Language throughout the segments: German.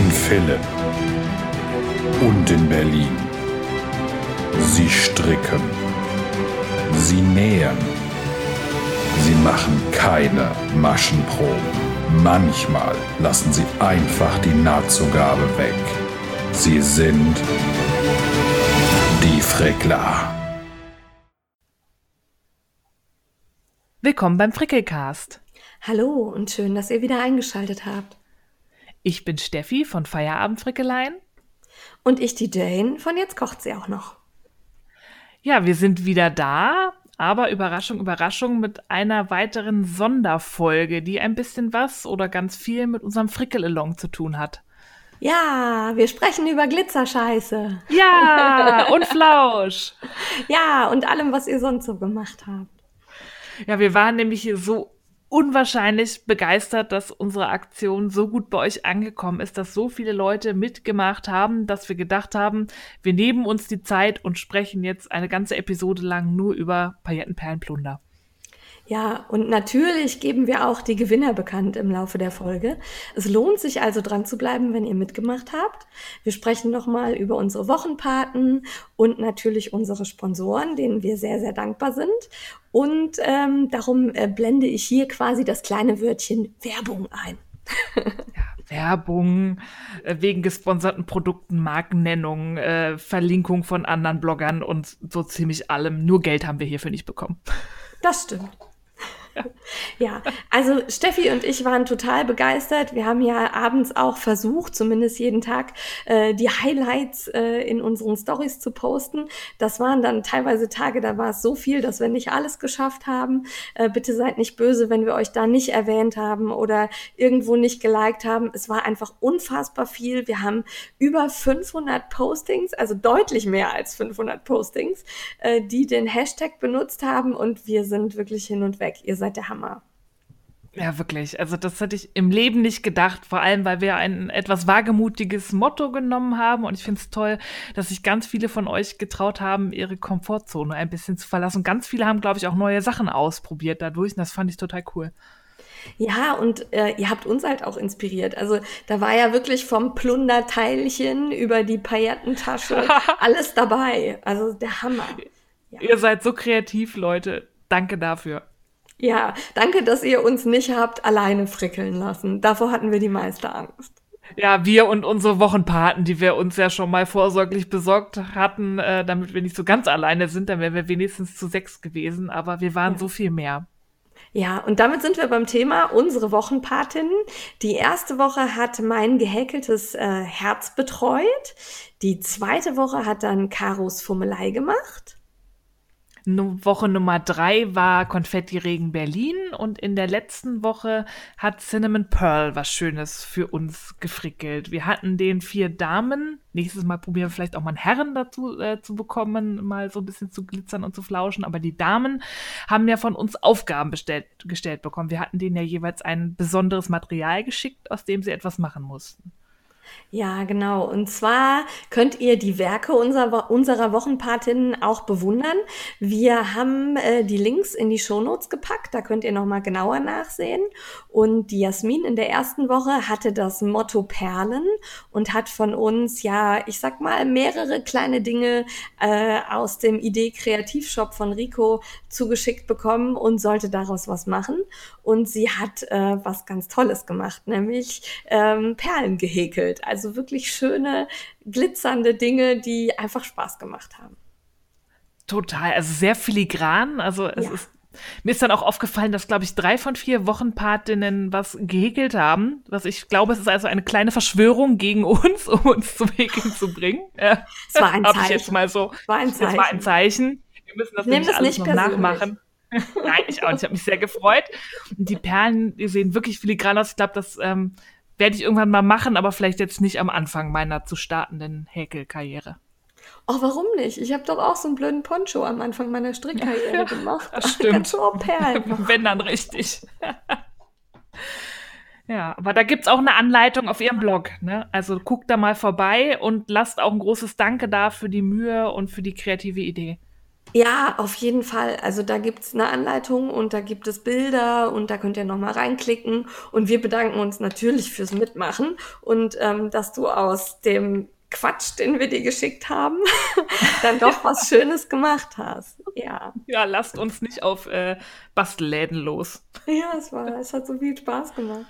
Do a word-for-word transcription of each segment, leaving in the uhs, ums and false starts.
in Philipp und in Berlin. Sie stricken, sie nähen, sie machen keine Maschenproben. Manchmal lassen sie einfach die Nahtzugabe weg. Sie sind die Frickler. Willkommen beim Frickelcast. Hallo und schön, dass ihr wieder eingeschaltet habt. Ich bin Steffi von Feierabendfrickelein. Und ich die Jane von Jetzt kocht sie auch noch. Ja, wir sind wieder da. Aber Überraschung, Überraschung mit einer weiteren Sonderfolge, die ein bisschen was oder ganz viel mit unserem Frickel-Along zu tun hat. Ja, wir sprechen über Glitzerscheiße. Ja, und Flausch. Ja, und allem, was ihr sonst so gemacht habt. Ja, wir waren nämlich so unwahrscheinlich begeistert, dass unsere Aktion so gut bei euch angekommen ist, dass so viele Leute mitgemacht haben, dass wir gedacht haben, wir nehmen uns die Zeit und sprechen jetzt eine ganze Episode lang nur über Paillettenperlenplunder. Ja, und natürlich geben wir auch die Gewinner bekannt im Laufe der Folge. Es lohnt sich also dran zu bleiben, wenn ihr mitgemacht habt. Wir sprechen nochmal über unsere Wochenpaten und natürlich unsere Sponsoren, denen wir sehr, sehr dankbar sind. Und ähm, darum äh, blende ich hier quasi das kleine Wörtchen Werbung ein. Ja, Werbung, äh, wegen gesponserten Produkten, Markennennung, äh, Verlinkung von anderen Bloggern und so ziemlich allem. Nur Geld haben wir hierfür nicht bekommen. Das stimmt. Ja, also Steffi und ich waren total begeistert. Wir haben ja abends auch versucht, zumindest jeden Tag, äh, die Highlights äh, in unseren Storys zu posten. Das waren dann teilweise Tage, da war es so viel, dass wir nicht alles geschafft haben. Äh, bitte seid nicht böse, wenn wir euch da nicht erwähnt haben oder irgendwo nicht geliked haben. Es war einfach unfassbar viel. Wir haben über fünfhundert Postings, also deutlich mehr als fünfhundert Postings, äh, die den Hashtag benutzt haben, und wir sind wirklich hin und weg. Ihr seid der Hammer. Ja, wirklich. Also das hätte ich im Leben nicht gedacht, vor allem, weil wir ein etwas wagemutiges Motto genommen haben, und ich finde es toll, dass sich ganz viele von euch getraut haben, ihre Komfortzone ein bisschen zu verlassen. Ganz viele haben, glaube ich, auch neue Sachen ausprobiert dadurch, und das fand ich total cool. Ja, und äh, ihr habt uns halt auch inspiriert. Also da war ja wirklich vom Plunderteilchen über die Paillettentasche alles dabei. Also der Hammer. Ja. Ihr seid so kreativ, Leute. Danke dafür. Ja, danke, dass ihr uns nicht habt alleine frickeln lassen. Davor hatten wir die meiste Angst. Ja, wir und unsere Wochenpaten, die wir uns ja schon mal vorsorglich besorgt hatten, äh, damit wir nicht so ganz alleine sind, dann wären wir wenigstens zu sechs gewesen, aber wir waren ja so viel mehr. Ja, und damit sind wir beim Thema unsere Wochenpatinnen. Die erste Woche hat Mein gehäkeltes äh, Herz betreut, die zweite Woche hat dann Karos Fummelei gemacht. Woche Nummer drei war Konfetti Regen Berlin, und in der letzten Woche hat Cinnamon Pearl was Schönes für uns gefrickelt. Wir hatten den vier Damen. Nächstes Mal probieren wir vielleicht auch mal einen Herren dazu äh, zu bekommen, mal so ein bisschen zu glitzern und zu flauschen. Aber die Damen haben ja von uns Aufgaben bestellt, gestellt bekommen. Wir hatten denen ja jeweils ein besonderes Material geschickt, aus dem sie etwas machen mussten. Ja, genau. Und zwar könnt ihr die Werke unserer, unserer Wochenpatinnen auch bewundern. Wir haben äh, die Links in die Shownotes gepackt, da könnt ihr nochmal genauer nachsehen. Und die Jasmin in der ersten Woche hatte das Motto Perlen und hat von uns, ja, ich sag mal, mehrere kleine Dinge äh, aus dem Idee-Kreativ-Shop von Rico zugeschickt bekommen und sollte daraus was machen. Und sie hat äh, was ganz Tolles gemacht, nämlich ähm, Perlen gehäkelt. Also wirklich schöne, glitzernde Dinge, die einfach Spaß gemacht haben. Total, also sehr filigran. Also es ja. ist, mir ist dann auch aufgefallen, dass, glaube ich, drei von vier Wochenpatinnen was gehäkelt haben. Was ich glaube, es ist also eine kleine Verschwörung gegen uns, um uns zum Häkeln zu bringen. Es war ein Zeichen. Ich jetzt mal so. Es war ein Zeichen. Es war ein Zeichen. Wir müssen das nämlich alles noch nachmachen. Nein, ich auch. Ich habe mich sehr gefreut. Die Perlen, die sehen wirklich filigran aus. Ich glaube, das ähm, werde ich irgendwann mal machen, aber vielleicht jetzt nicht am Anfang meiner zu startenden Häkelkarriere. Oh, warum nicht? Ich habe doch auch so einen blöden Poncho am Anfang meiner Strickkarriere ja, gemacht. Das stimmt. Ganz so Perlen. Wenn dann richtig. Ja, aber da gibt es auch eine Anleitung auf ihrem Blog. Ne? Also guckt da mal vorbei und lasst auch ein großes Danke da für die Mühe und für die kreative Idee. Ja, auf jeden Fall. Also da gibt es eine Anleitung und da gibt es Bilder und da könnt ihr nochmal reinklicken. Und wir bedanken uns natürlich fürs Mitmachen und ähm, dass du aus dem Quatsch, den wir dir geschickt haben, dann doch was Schönes gemacht hast. Ja, ja, lasst uns nicht auf äh, Bastelläden los. Ja, es war, es hat so viel Spaß gemacht.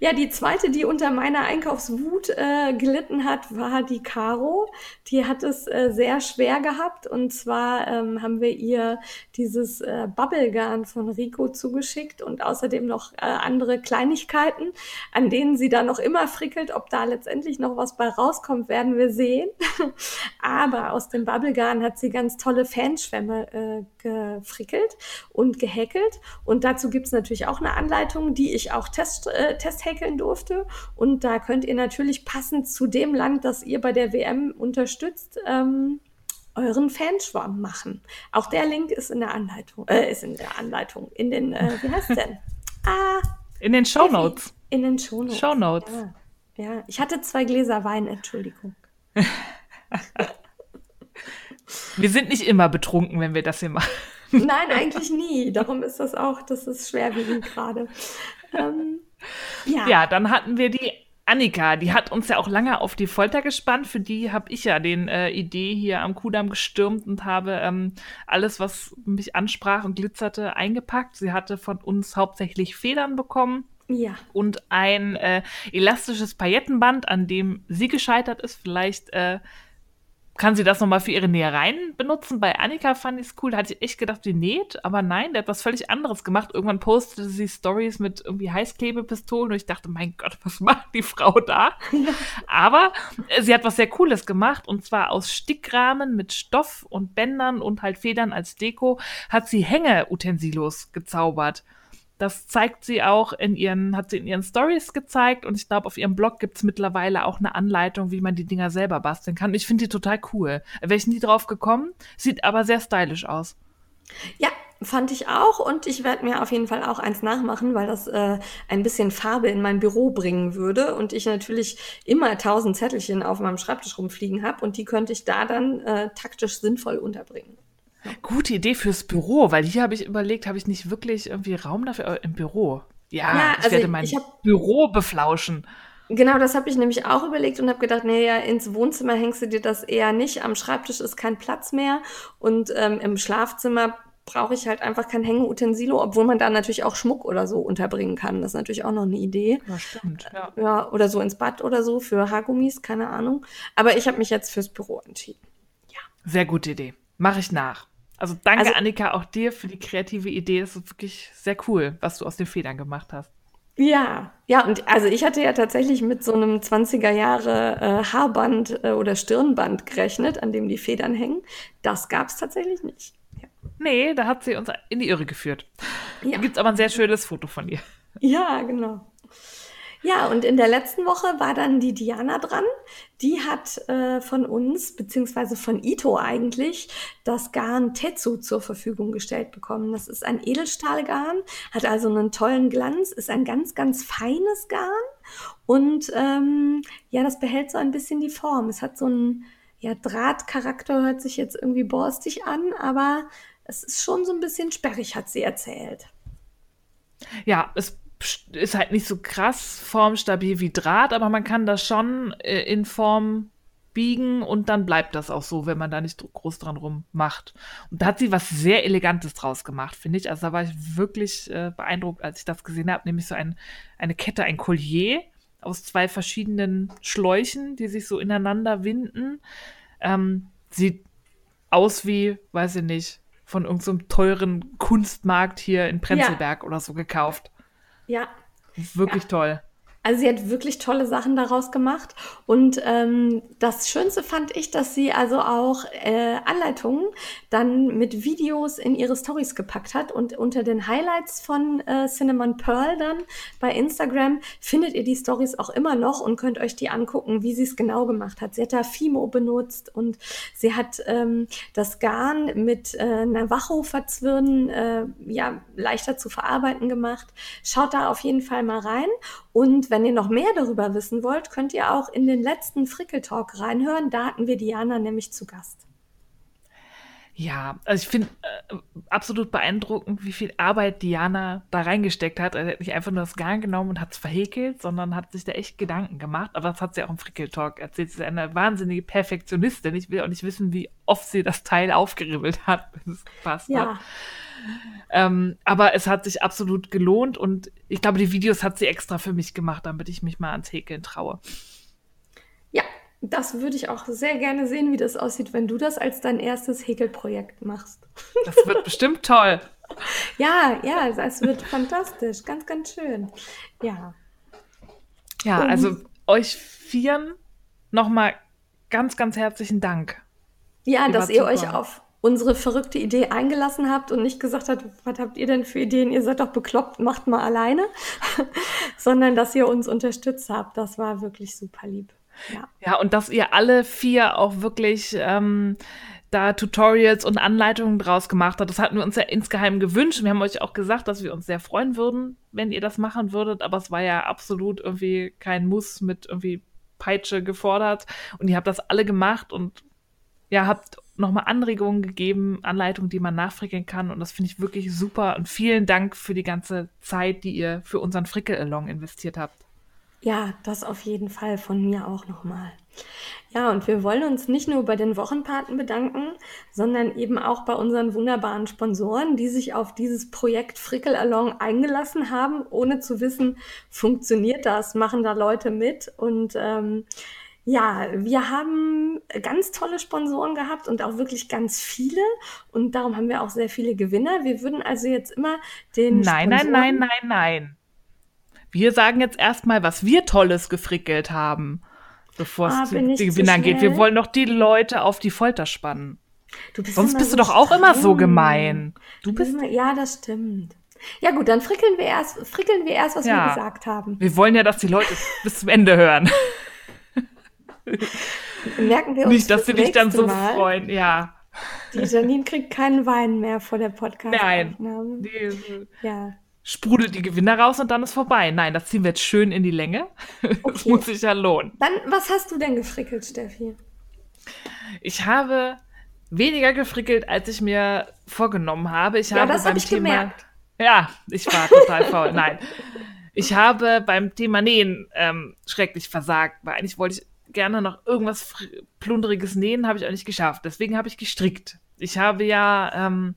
Ja, die zweite, die unter meiner Einkaufswut äh, gelitten hat, war die Caro. Die hat es äh, sehr schwer gehabt. Und zwar ähm, haben wir ihr dieses äh, Bubblegarn von Rico zugeschickt und außerdem noch äh, andere Kleinigkeiten, an denen sie dann noch immer frickelt. Ob da letztendlich noch was bei rauskommt, werden wir sehen. Aber aus dem Bubblegarn hat sie ganz tolle Fanschwämme äh, gefrickelt und gehäkelt. Und dazu gibt es natürlich auch eine Anleitung, die ich auch Test, äh, testhäkeln durfte. Und da könnt ihr natürlich passend zu dem Land, das ihr bei der W M unterstützt, ähm, euren Fanschwarm machen. Auch der Link ist in der Anleitung, äh, ist in der Anleitung, in den, äh, wie heißt denn? Ah, in den Shownotes. In den Shownotes. Shownotes. Ja. Ja, ich hatte zwei Gläser Wein, Entschuldigung. Wir sind nicht immer betrunken, wenn wir das hier machen. Nein, eigentlich nie. Darum ist das auch, das ist schwerwiegend gerade. Ähm, ja. ja, dann hatten wir die Annika, die hat uns ja auch lange auf die Folter gespannt. Für die habe ich ja den äh, Idee hier am Kudamm gestürmt und habe ähm, alles, was mich ansprach und glitzerte, eingepackt. Sie hatte von uns hauptsächlich Federn bekommen. Ja. Und ein äh, elastisches Paillettenband, an dem sie gescheitert ist. Vielleicht äh, kann sie das nochmal für ihre Nähereien benutzen. Bei Annika fand ich es cool, da hatte ich echt gedacht, sie näht, aber nein, der hat was völlig anderes gemacht. Irgendwann postete sie Stories mit irgendwie Heißklebepistolen und ich dachte, mein Gott, was macht die Frau da? Ja. Aber sie hat was sehr Cooles gemacht und zwar aus Stickrahmen mit Stoff und Bändern und halt Federn als Deko hat sie Hängeutensilos gezaubert. Das zeigt sie auch in ihren, hat sie in ihren Stories gezeigt und ich glaube, auf ihrem Blog gibt es mittlerweile auch eine Anleitung, wie man die Dinger selber basteln kann. Ich finde die total cool. Wäre ich nie drauf gekommen, sieht aber sehr stylisch aus. Ja, fand ich auch und ich werde mir auf jeden Fall auch eins nachmachen, weil das äh, ein bisschen Farbe in mein Büro bringen würde und ich natürlich immer tausend Zettelchen auf meinem Schreibtisch rumfliegen habe und die könnte ich da dann äh, taktisch sinnvoll unterbringen. Gute Idee fürs Büro, weil hier habe ich überlegt, habe ich nicht wirklich irgendwie Raum dafür im Büro? Ja, ja ich also werde mein ich hab, Büro beflauschen. Genau, das habe ich nämlich auch überlegt und habe gedacht, nee, ja, ins Wohnzimmer hängst du dir das eher nicht. Am Schreibtisch ist kein Platz mehr und ähm, im Schlafzimmer brauche ich halt einfach kein Hängeutensilo, obwohl man da natürlich auch Schmuck oder so unterbringen kann. Das ist natürlich auch noch eine Idee. Ja, stimmt. Ja. Ja, oder so ins Bad oder so für Haargummis, keine Ahnung. Aber ich habe mich jetzt fürs Büro entschieden. Ja. Sehr gute Idee. Mache ich nach. Also danke, also, Annika, auch dir für die kreative Idee. Das ist wirklich sehr cool, was du aus den Federn gemacht hast. Ja, ja, und also ich hatte ja tatsächlich mit so einem zwanziger Jahre äh, Haarband äh, oder Stirnband gerechnet, an dem die Federn hängen. Das gab es tatsächlich nicht. Ja. Nee, da hat sie uns in die Irre geführt. Ja. Da gibt es aber ein sehr schönes Foto von ihr. Ja, genau. Ja, und in der letzten Woche war dann die Diana dran. Die hat äh, von uns, beziehungsweise von Ito eigentlich, das Garn Tetsu zur Verfügung gestellt bekommen. Das ist ein Edelstahlgarn, hat also einen tollen Glanz, ist ein ganz, ganz feines Garn. Und ähm, ja, das behält so ein bisschen die Form. Es hat so einen ja, Drahtcharakter, hört sich jetzt irgendwie borstig an, aber es ist schon so ein bisschen sperrig, hat sie erzählt. Ja, es ist halt nicht so krass formstabil wie Draht, aber man kann das schon äh, in Form biegen und dann bleibt das auch so, wenn man da nicht groß dran rummacht. Und da hat sie was sehr Elegantes draus gemacht, finde ich. Also da war ich wirklich äh, beeindruckt, als ich das gesehen habe, nämlich so ein, eine Kette, ein Collier aus zwei verschiedenen Schläuchen, die sich so ineinander winden. Ähm, sieht aus wie, weiß ich nicht, von irgendeinem so teuren Kunstmarkt hier in Prenzlberg ja. oder so gekauft. Ja. Wirklich ja. toll. Also sie hat wirklich tolle Sachen daraus gemacht und ähm, das Schönste fand ich, dass sie also auch äh, Anleitungen dann mit Videos in ihre Stories gepackt hat und unter den Highlights von äh, Cinnamon Pearl dann bei Instagram findet ihr die Stories auch immer noch und könnt euch die angucken, wie sie es genau gemacht hat. Sie hat da Fimo benutzt und sie hat ähm, das Garn mit äh, Navajo-Verzwirnen äh, ja, leichter zu verarbeiten gemacht. Schaut da auf jeden Fall mal rein und wenn ihr noch mehr darüber wissen wollt, könnt ihr auch in den letzten Frickeltalk reinhören. Da hatten wir Diana nämlich zu Gast. Ja, also ich finde äh, absolut beeindruckend, wie viel Arbeit Diana da reingesteckt hat. Also, er hat nicht einfach nur das Garn genommen und hat es verhäkelt, sondern hat sich da echt Gedanken gemacht. Aber das hat sie auch im Frickel-Talk erzählt. Sie ist eine wahnsinnige Perfektionistin. Ich will auch nicht wissen, wie oft sie das Teil aufgeribbelt hat, bis es gepasst ja. hat. Ähm, aber es hat sich absolut gelohnt. Und ich glaube, die Videos hat sie extra für mich gemacht, damit ich mich mal ans Häkeln traue. Ja. Das würde ich auch sehr gerne sehen, wie das aussieht, wenn du das als dein erstes Häkelprojekt machst. Das wird bestimmt toll. Ja, ja, das wird fantastisch. Ganz, ganz schön. Ja. Ja, und also euch Vieren nochmal ganz, ganz herzlichen Dank. Ja, dass ihr euch auf unsere verrückte Idee eingelassen habt und nicht gesagt habt, was habt ihr denn für Ideen? Ihr seid doch bekloppt, macht mal alleine. Sondern, dass ihr uns unterstützt habt. Das war wirklich super lieb. Ja. ja, und dass ihr alle vier auch wirklich ähm, da Tutorials und Anleitungen draus gemacht habt. Das hatten wir uns ja insgeheim gewünscht. Wir haben euch auch gesagt, dass wir uns sehr freuen würden, wenn ihr das machen würdet. Aber es war ja absolut irgendwie kein Muss mit irgendwie Peitsche gefordert. Und ihr habt das alle gemacht und ja, habt nochmal Anregungen gegeben, Anleitungen, die man nachfrickeln kann. Und das finde ich wirklich super. Und vielen Dank für die ganze Zeit, die ihr für unseren Frickel-Along investiert habt. Ja, das auf jeden Fall von mir auch nochmal. Ja, und wir wollen uns nicht nur bei den Wochenpaten bedanken, sondern eben auch bei unseren wunderbaren Sponsoren, die sich auf dieses Projekt Frickel-Along eingelassen haben, ohne zu wissen, funktioniert das, machen da Leute mit. Und ähm, ja, wir haben ganz tolle Sponsoren gehabt und auch wirklich ganz viele. Und darum haben wir auch sehr viele Gewinner. Wir würden also jetzt immer den Nein, Sponsoren- nein, nein, nein, nein. Wir sagen jetzt erstmal, was wir Tolles gefrickelt haben, bevor es ah, zu den Gewinnern geht. Wir wollen doch die Leute auf die Folter spannen. Du bist Sonst bist so du doch auch immer so gemein. Du bist ja, das stimmt. Ja gut, dann frickeln wir erst, frickeln wir erst, was ja. wir gesagt haben. Wir wollen ja, dass die Leute bis zum Ende hören. Merken wir uns nicht, dass sie dich dann so Mal. freuen. Ja. Die Janine kriegt keinen Wein mehr vor der Podcast-Aufnahme. Nein. Die, ja. Sprudelt die Gewinner raus und dann ist vorbei. Nein, das ziehen wir jetzt schön in die Länge. Okay. Das muss sich ja lohnen. Dann, was hast du denn gefrickelt, Steffi? Ich habe weniger gefrickelt, als ich mir vorgenommen habe. Ich ja, habe das habe ich Thema, gemerkt. Ja, ich war total faul. Nein, ich habe beim Thema Nähen ähm, schrecklich versagt, weil eigentlich wollte ich gerne noch irgendwas fr- Plunderiges nähen, habe ich auch nicht geschafft. Deswegen habe ich gestrickt. Ich habe ja ähm,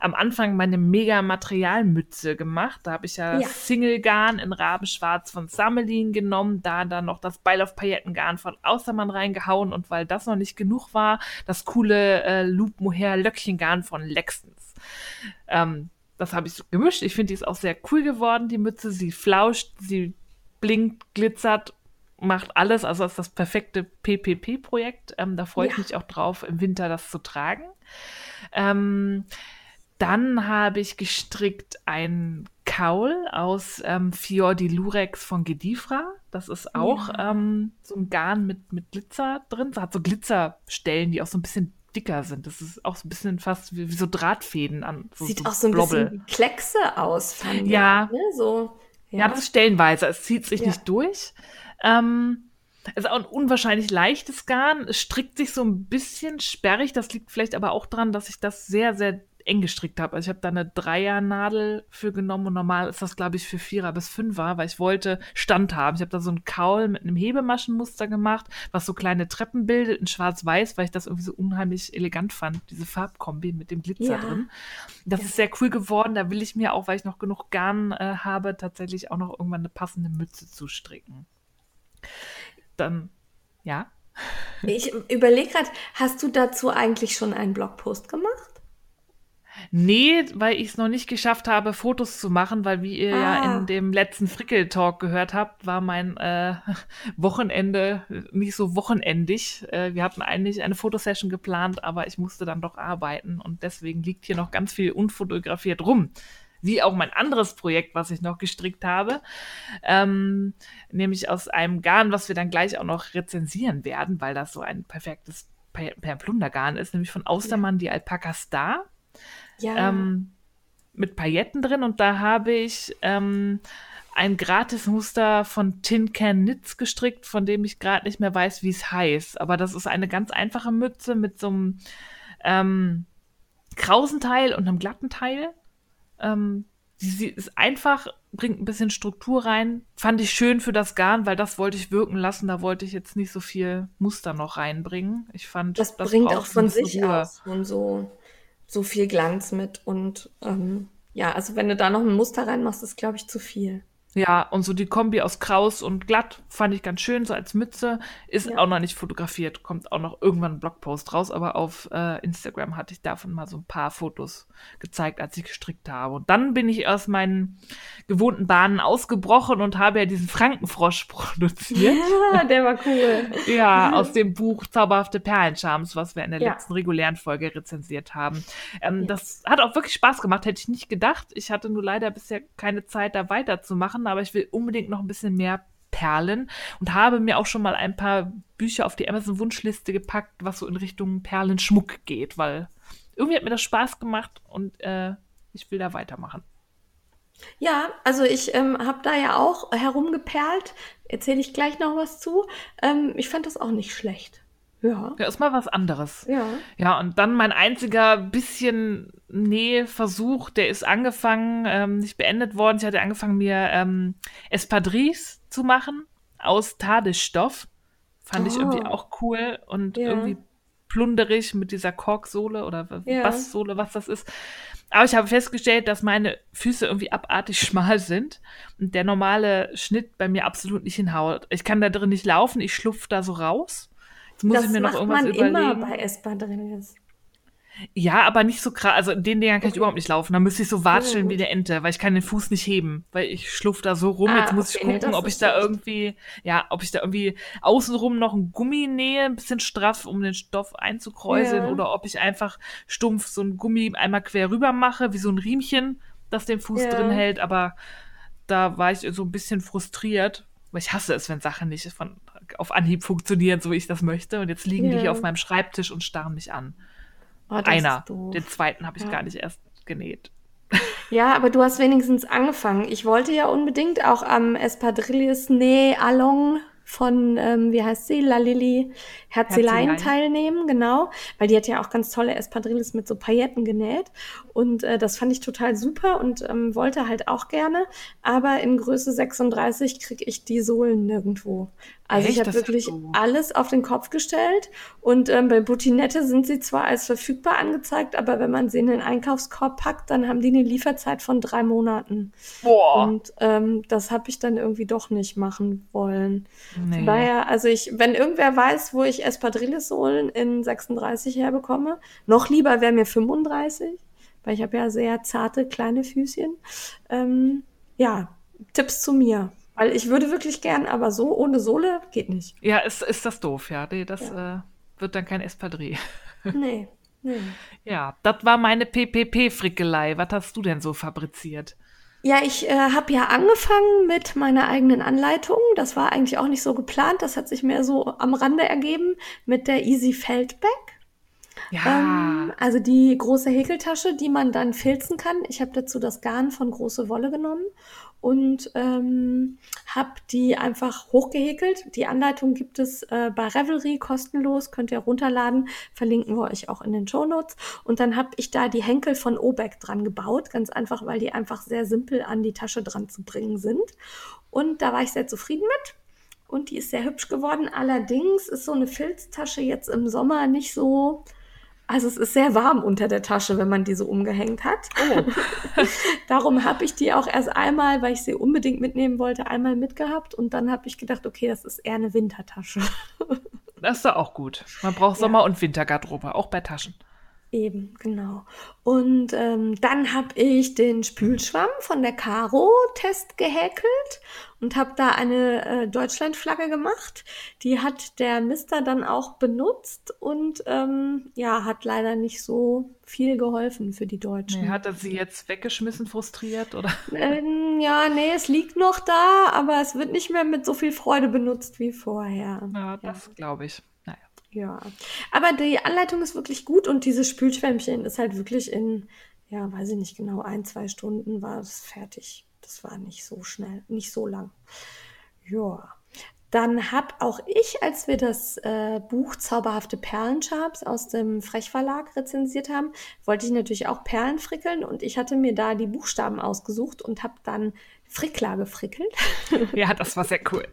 am Anfang meine Mega-Materialmütze gemacht. Da habe ich ja, ja. Single-Garn in Rabenschwarz von Samelin genommen, da dann noch das Beilauf-Paillettengarn von Außermann reingehauen und weil das noch nicht genug war, das coole äh, Loop-Mohair-Löckchen-Garn von Lexions. Ähm, das habe ich so gemischt. Ich finde, die ist auch sehr cool geworden, die Mütze. Sie flauscht, sie blinkt, glitzert, macht alles. Also das ist das perfekte P P P-Projekt. Ähm, da freue ich ja. mich auch drauf, im Winter das zu tragen. Ähm, dann habe ich gestrickt einen Kaul aus ähm, Fior di Lurex von Gedifra. Das ist auch ja. ähm, so ein Garn mit, mit Glitzer drin. Das hat so Glitzerstellen, die auch so ein bisschen dicker sind. Das ist auch so ein bisschen fast wie, wie so Drahtfäden an. So, Sieht so auch so ein Blobbel. bisschen wie Kleckse aus, fand ich. Ja. Ne? So, ja. ja, das ist stellenweise. Es zieht sich ja. nicht durch. Ähm, Es ist auch ein unwahrscheinlich leichtes Garn. Es strickt sich so ein bisschen sperrig. Das liegt vielleicht aber auch daran, dass ich das sehr, sehr eng gestrickt habe. Also ich habe da eine Dreiernadel für genommen und normal ist das, glaube ich, für Vierer bis Fünfer, weil ich wollte Stand haben. Ich habe da so einen Kaul mit einem Hebemaschenmuster gemacht, was so kleine Treppen bildet in schwarz-weiß, weil ich das irgendwie so unheimlich elegant fand, diese Farbkombi mit dem Glitzer ja. drin. Das ja. ist sehr cool geworden. Da will ich mir auch, weil ich noch genug Garn äh, habe, tatsächlich auch noch irgendwann eine passende Mütze zustricken. Dann, ja. Ich überlege gerade, hast du dazu eigentlich schon einen Blogpost gemacht? Nee, weil ich es noch nicht geschafft habe, Fotos zu machen, weil wie ihr ah. ja in dem letzten Frickel-Talk gehört habt, war mein äh, Wochenende nicht so wochenendig. Äh, wir hatten eigentlich eine Fotosession geplant, aber ich musste dann doch arbeiten und deswegen liegt hier noch ganz viel unfotografiert rum. Wie auch mein anderes Projekt, was ich noch gestrickt habe, ähm, nämlich aus einem Garn, was wir dann gleich auch noch rezensieren werden, weil das so ein perfektes Perlenplunder-Garn ist, nämlich von Außermann ja. die Alpaka-Star ja. ähm, mit Pailletten drin. Und da habe ich ähm, ein Gratis-Muster von Tin Can Knits gestrickt, von dem ich gerade nicht mehr weiß, wie es heißt. Aber das ist eine ganz einfache Mütze mit so einem ähm, krausen Teil und einem glatten Teil. Ähm, sie, sie ist einfach, bringt ein bisschen Struktur rein. Fand ich schön für das Garn, weil das wollte ich wirken lassen. Da wollte ich jetzt nicht so viel Muster noch reinbringen. Ich fand, das, das bringt auch von sich aus und so, so viel Glanz mit. Und ähm, ja, also wenn du da noch ein Muster reinmachst, ist, glaube ich, zu viel. Ja, und so die Kombi aus Kraus und Glatt fand ich ganz schön, so als Mütze. Ist ja auch noch nicht fotografiert, kommt auch noch irgendwann ein Blogpost raus, aber auf äh, Instagram hatte ich davon mal so ein paar Fotos gezeigt, als ich gestrickt habe. Und dann bin ich aus meinen gewohnten Bahnen ausgebrochen und habe ja diesen Frankenfrosch produziert. Ja, der war cool. Ja, aus dem Buch Zauberhafte Perlenscharms, was wir in der ja. letzten regulären Folge rezensiert haben. Ähm, ja. Das hat auch wirklich Spaß gemacht, hätte ich nicht gedacht. Ich hatte nur leider bisher keine Zeit, da weiterzumachen. Aber ich will unbedingt noch ein bisschen mehr Perlen und habe mir auch schon mal ein paar Bücher auf die Amazon-Wunschliste gepackt, was so in Richtung Perlenschmuck geht, weil irgendwie hat mir das Spaß gemacht und äh, ich will da weitermachen. Ja, also ich ähm, habe da ja auch herumgeperlt, erzähle ich gleich noch was zu. Ähm, ich fand das auch nicht schlecht. Ja. Ja, ist mal was anderes. Ja. Ja, und dann mein einziger bisschen Nähversuch, der ist angefangen, ähm, nicht beendet worden. Ich hatte angefangen, mir ähm, Espadrilles zu machen aus Tadestoff. Fand oh. ich irgendwie auch cool und ja. irgendwie plunderig mit dieser Korksohle oder ja. Basssohle, was das ist. Aber ich habe festgestellt, dass meine Füße irgendwie abartig schmal sind und der normale Schnitt bei mir absolut nicht hinhaut. Ich kann da drin nicht laufen, ich schlupfe da so raus. Jetzt muss das ich mir noch irgendwas überlegen. Das macht man immer bei Espadrilles. Ja, aber nicht so krass. Also in den Dingern kann ich okay. überhaupt nicht laufen. Da müsste ich so watscheln oh. wie eine Ente, weil ich kann den Fuß nicht heben, weil ich schlupfe da so rum. Ah, Jetzt muss okay, ich gucken, nee, ob ich da irgendwie, ja, ob ich da irgendwie außenrum noch einen Gummi nähe, ein bisschen straff, um den Stoff einzukräuseln, yeah. oder ob ich einfach stumpf so ein Gummi einmal quer rüber mache, wie so ein Riemchen, das den Fuß yeah. drin hält. Aber da war ich so ein bisschen frustriert, weil ich hasse es, wenn Sachen nicht von auf Anhieb funktionieren, so wie ich das möchte. Und jetzt liegen yeah. die hier auf meinem Schreibtisch und starren mich an. Oh, Einer. Den zweiten habe ich ja. gar nicht erst genäht. Ja, aber du hast wenigstens angefangen. Ich wollte ja unbedingt auch am Espadrilles Näh-Along von, ähm, wie heißt sie, Lalili Herzlein teilnehmen, genau. Weil die hat ja auch ganz tolle Espadrilles mit so Pailletten genäht. Und äh, das fand ich total super und ähm, wollte halt auch gerne. Aber in Größe sechsunddreißig kriege ich die Sohlen nirgendwo. Also Echt? Ich habe wirklich so. alles auf den Kopf gestellt. Und ähm, bei Boutinette sind sie zwar als verfügbar angezeigt, aber wenn man sie in den Einkaufskorb packt, dann haben die eine Lieferzeit von drei Monaten. Boah. Und ähm, das habe ich dann irgendwie doch nicht machen wollen. Nee. Daher, also ich, wenn irgendwer weiß, wo ich Espadrilles-Sohlen in sechsunddreißig herbekomme, noch lieber wäre mir fünfunddreißig, weil ich habe ja sehr zarte, kleine Füßchen. Ähm, ja, Tipps zu mir, weil ich würde wirklich gern, aber so ohne Sohle geht nicht. Ja, ist, ist das doof, ja. Nee, das ja. Äh, wird dann kein Espadrille. Nee, nee. Ja, das war meine P P P-Frickelei. Was hast du denn so fabriziert? Ja, ich äh, habe ja angefangen mit meiner eigenen Anleitung. Das war eigentlich auch nicht so geplant. Das hat sich mehr so am Rande ergeben mit der Easy Feldbag. Ja. Ähm, also die große Häkeltasche, die man dann filzen kann. Ich habe dazu das Garn von Große Wolle genommen und ähm, habe die einfach hochgehäkelt. Die Anleitung gibt es äh, bei Ravelry kostenlos, könnt ihr runterladen, verlinken wir euch auch in den Shownotes. Und dann habe ich da die Henkel von Obeck dran gebaut, ganz einfach, weil die einfach sehr simpel an die Tasche dran zu bringen sind. Und da war ich sehr zufrieden mit. Und die ist sehr hübsch geworden. Allerdings ist so eine Filztasche jetzt im Sommer nicht so... Also es ist sehr warm unter der Tasche, wenn man die so umgehängt hat. Oh. Darum habe ich die auch erst einmal, weil ich sie unbedingt mitnehmen wollte, einmal mitgehabt. Und dann habe ich gedacht, okay, das ist eher eine Wintertasche. Das ist doch auch gut. Man braucht ja. Sommer- und Wintergarderobe, auch bei Taschen. Eben, genau. Und ähm, dann habe ich den Spülschwamm von der Karo Test gehäkelt und habe da eine äh, Deutschlandflagge gemacht. Die hat der Mister dann auch benutzt und ähm, ja, hat leider nicht so viel geholfen für die Deutschen. Nee, hat er sie jetzt weggeschmissen, frustriert, oder? Ähm, ja, nee, es liegt noch da, aber es wird nicht mehr mit so viel Freude benutzt wie vorher. Ja, das ja. glaube ich. Ja, aber die Anleitung ist wirklich gut und dieses Spülschwämmchen ist halt wirklich in, ja, weiß ich nicht genau, ein, zwei Stunden war es fertig. Das war nicht so schnell, nicht so lang. Ja, Dann habe auch ich, als wir das äh, Buch Zauberhafte Perlenscharms aus dem Frechverlag rezensiert haben, wollte ich natürlich auch Perlen frickeln und ich hatte mir da die Buchstaben ausgesucht und habe dann Frickler gefrickelt. Ja, das war sehr cool.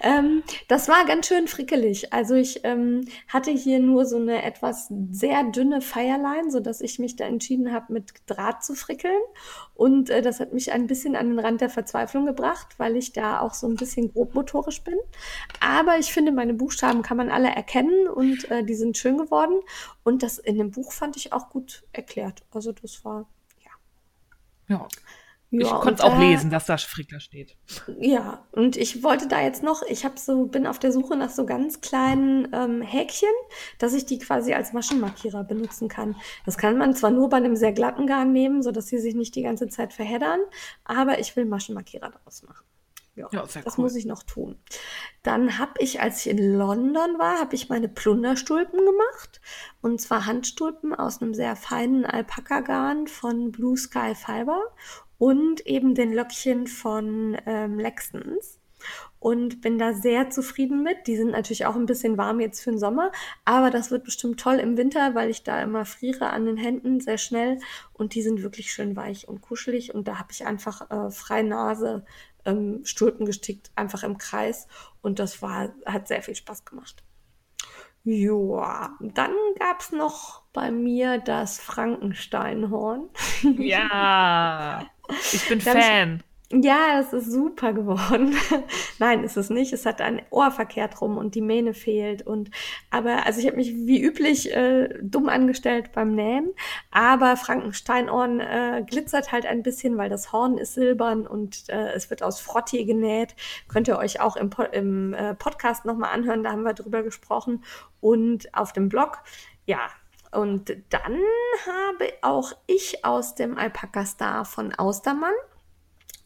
ähm, das war ganz schön frickelig. Also ich ähm, hatte hier nur so eine etwas sehr dünne Feierlein, sodass ich mich da entschieden habe, mit Draht zu frickeln. Und äh, das hat mich ein bisschen an den Rand der Verzweiflung gebracht, weil ich da auch so ein bisschen grobmotorisch bin. Aber ich finde, meine Buchstaben kann man alle erkennen und äh, die sind schön geworden. Und das in dem Buch fand ich auch gut erklärt. Also das war, ja. Ja. Ja, ich konnte es auch da lesen, dass da Frickler steht. Ja, und ich wollte da jetzt noch, ich hab so, bin auf der Suche nach so ganz kleinen ähm, Häkchen, dass ich die quasi als Maschenmarkierer benutzen kann. Das kann man zwar nur bei einem sehr glatten Garn nehmen, sodass sie sich nicht die ganze Zeit verheddern, aber ich will Maschenmarkierer daraus machen. Ja, ja, das cool. Muss ich noch tun. Dann habe ich, als ich in London war, habe ich meine Plunderstulpen gemacht. Und zwar Handstulpen aus einem sehr feinen Alpaka-Garn von Blue Sky Fiber. Und eben den Löckchen von ähm, Lexions. Und bin da sehr zufrieden mit. Die sind natürlich auch ein bisschen warm jetzt für den Sommer. Aber das wird bestimmt toll im Winter, weil ich da immer friere an den Händen sehr schnell. Und die sind wirklich schön weich und kuschelig. Und da habe ich einfach äh, frei Nase ähm, Stulpen gestickt, einfach im Kreis. Und das war hat sehr viel Spaß gemacht. Ja, dann gab's noch bei mir das Frankensteinhorn. Ja, ich bin Fan. Ich, ja, es ist super geworden. Nein, ist es nicht. Es hat ein Ohr verkehrt rum und die Mähne fehlt. Und aber also ich habe mich wie üblich äh, dumm angestellt beim Nähen. Aber Frankensteinhorn äh, glitzert halt ein bisschen, weil das Horn ist silbern und äh, es wird aus Frottee genäht. Könnt ihr euch auch im, po- im äh, Podcast nochmal anhören, da haben wir drüber gesprochen. Und auf dem Blog, ja. Und dann habe auch ich aus dem Alpaka-Star von Außermann,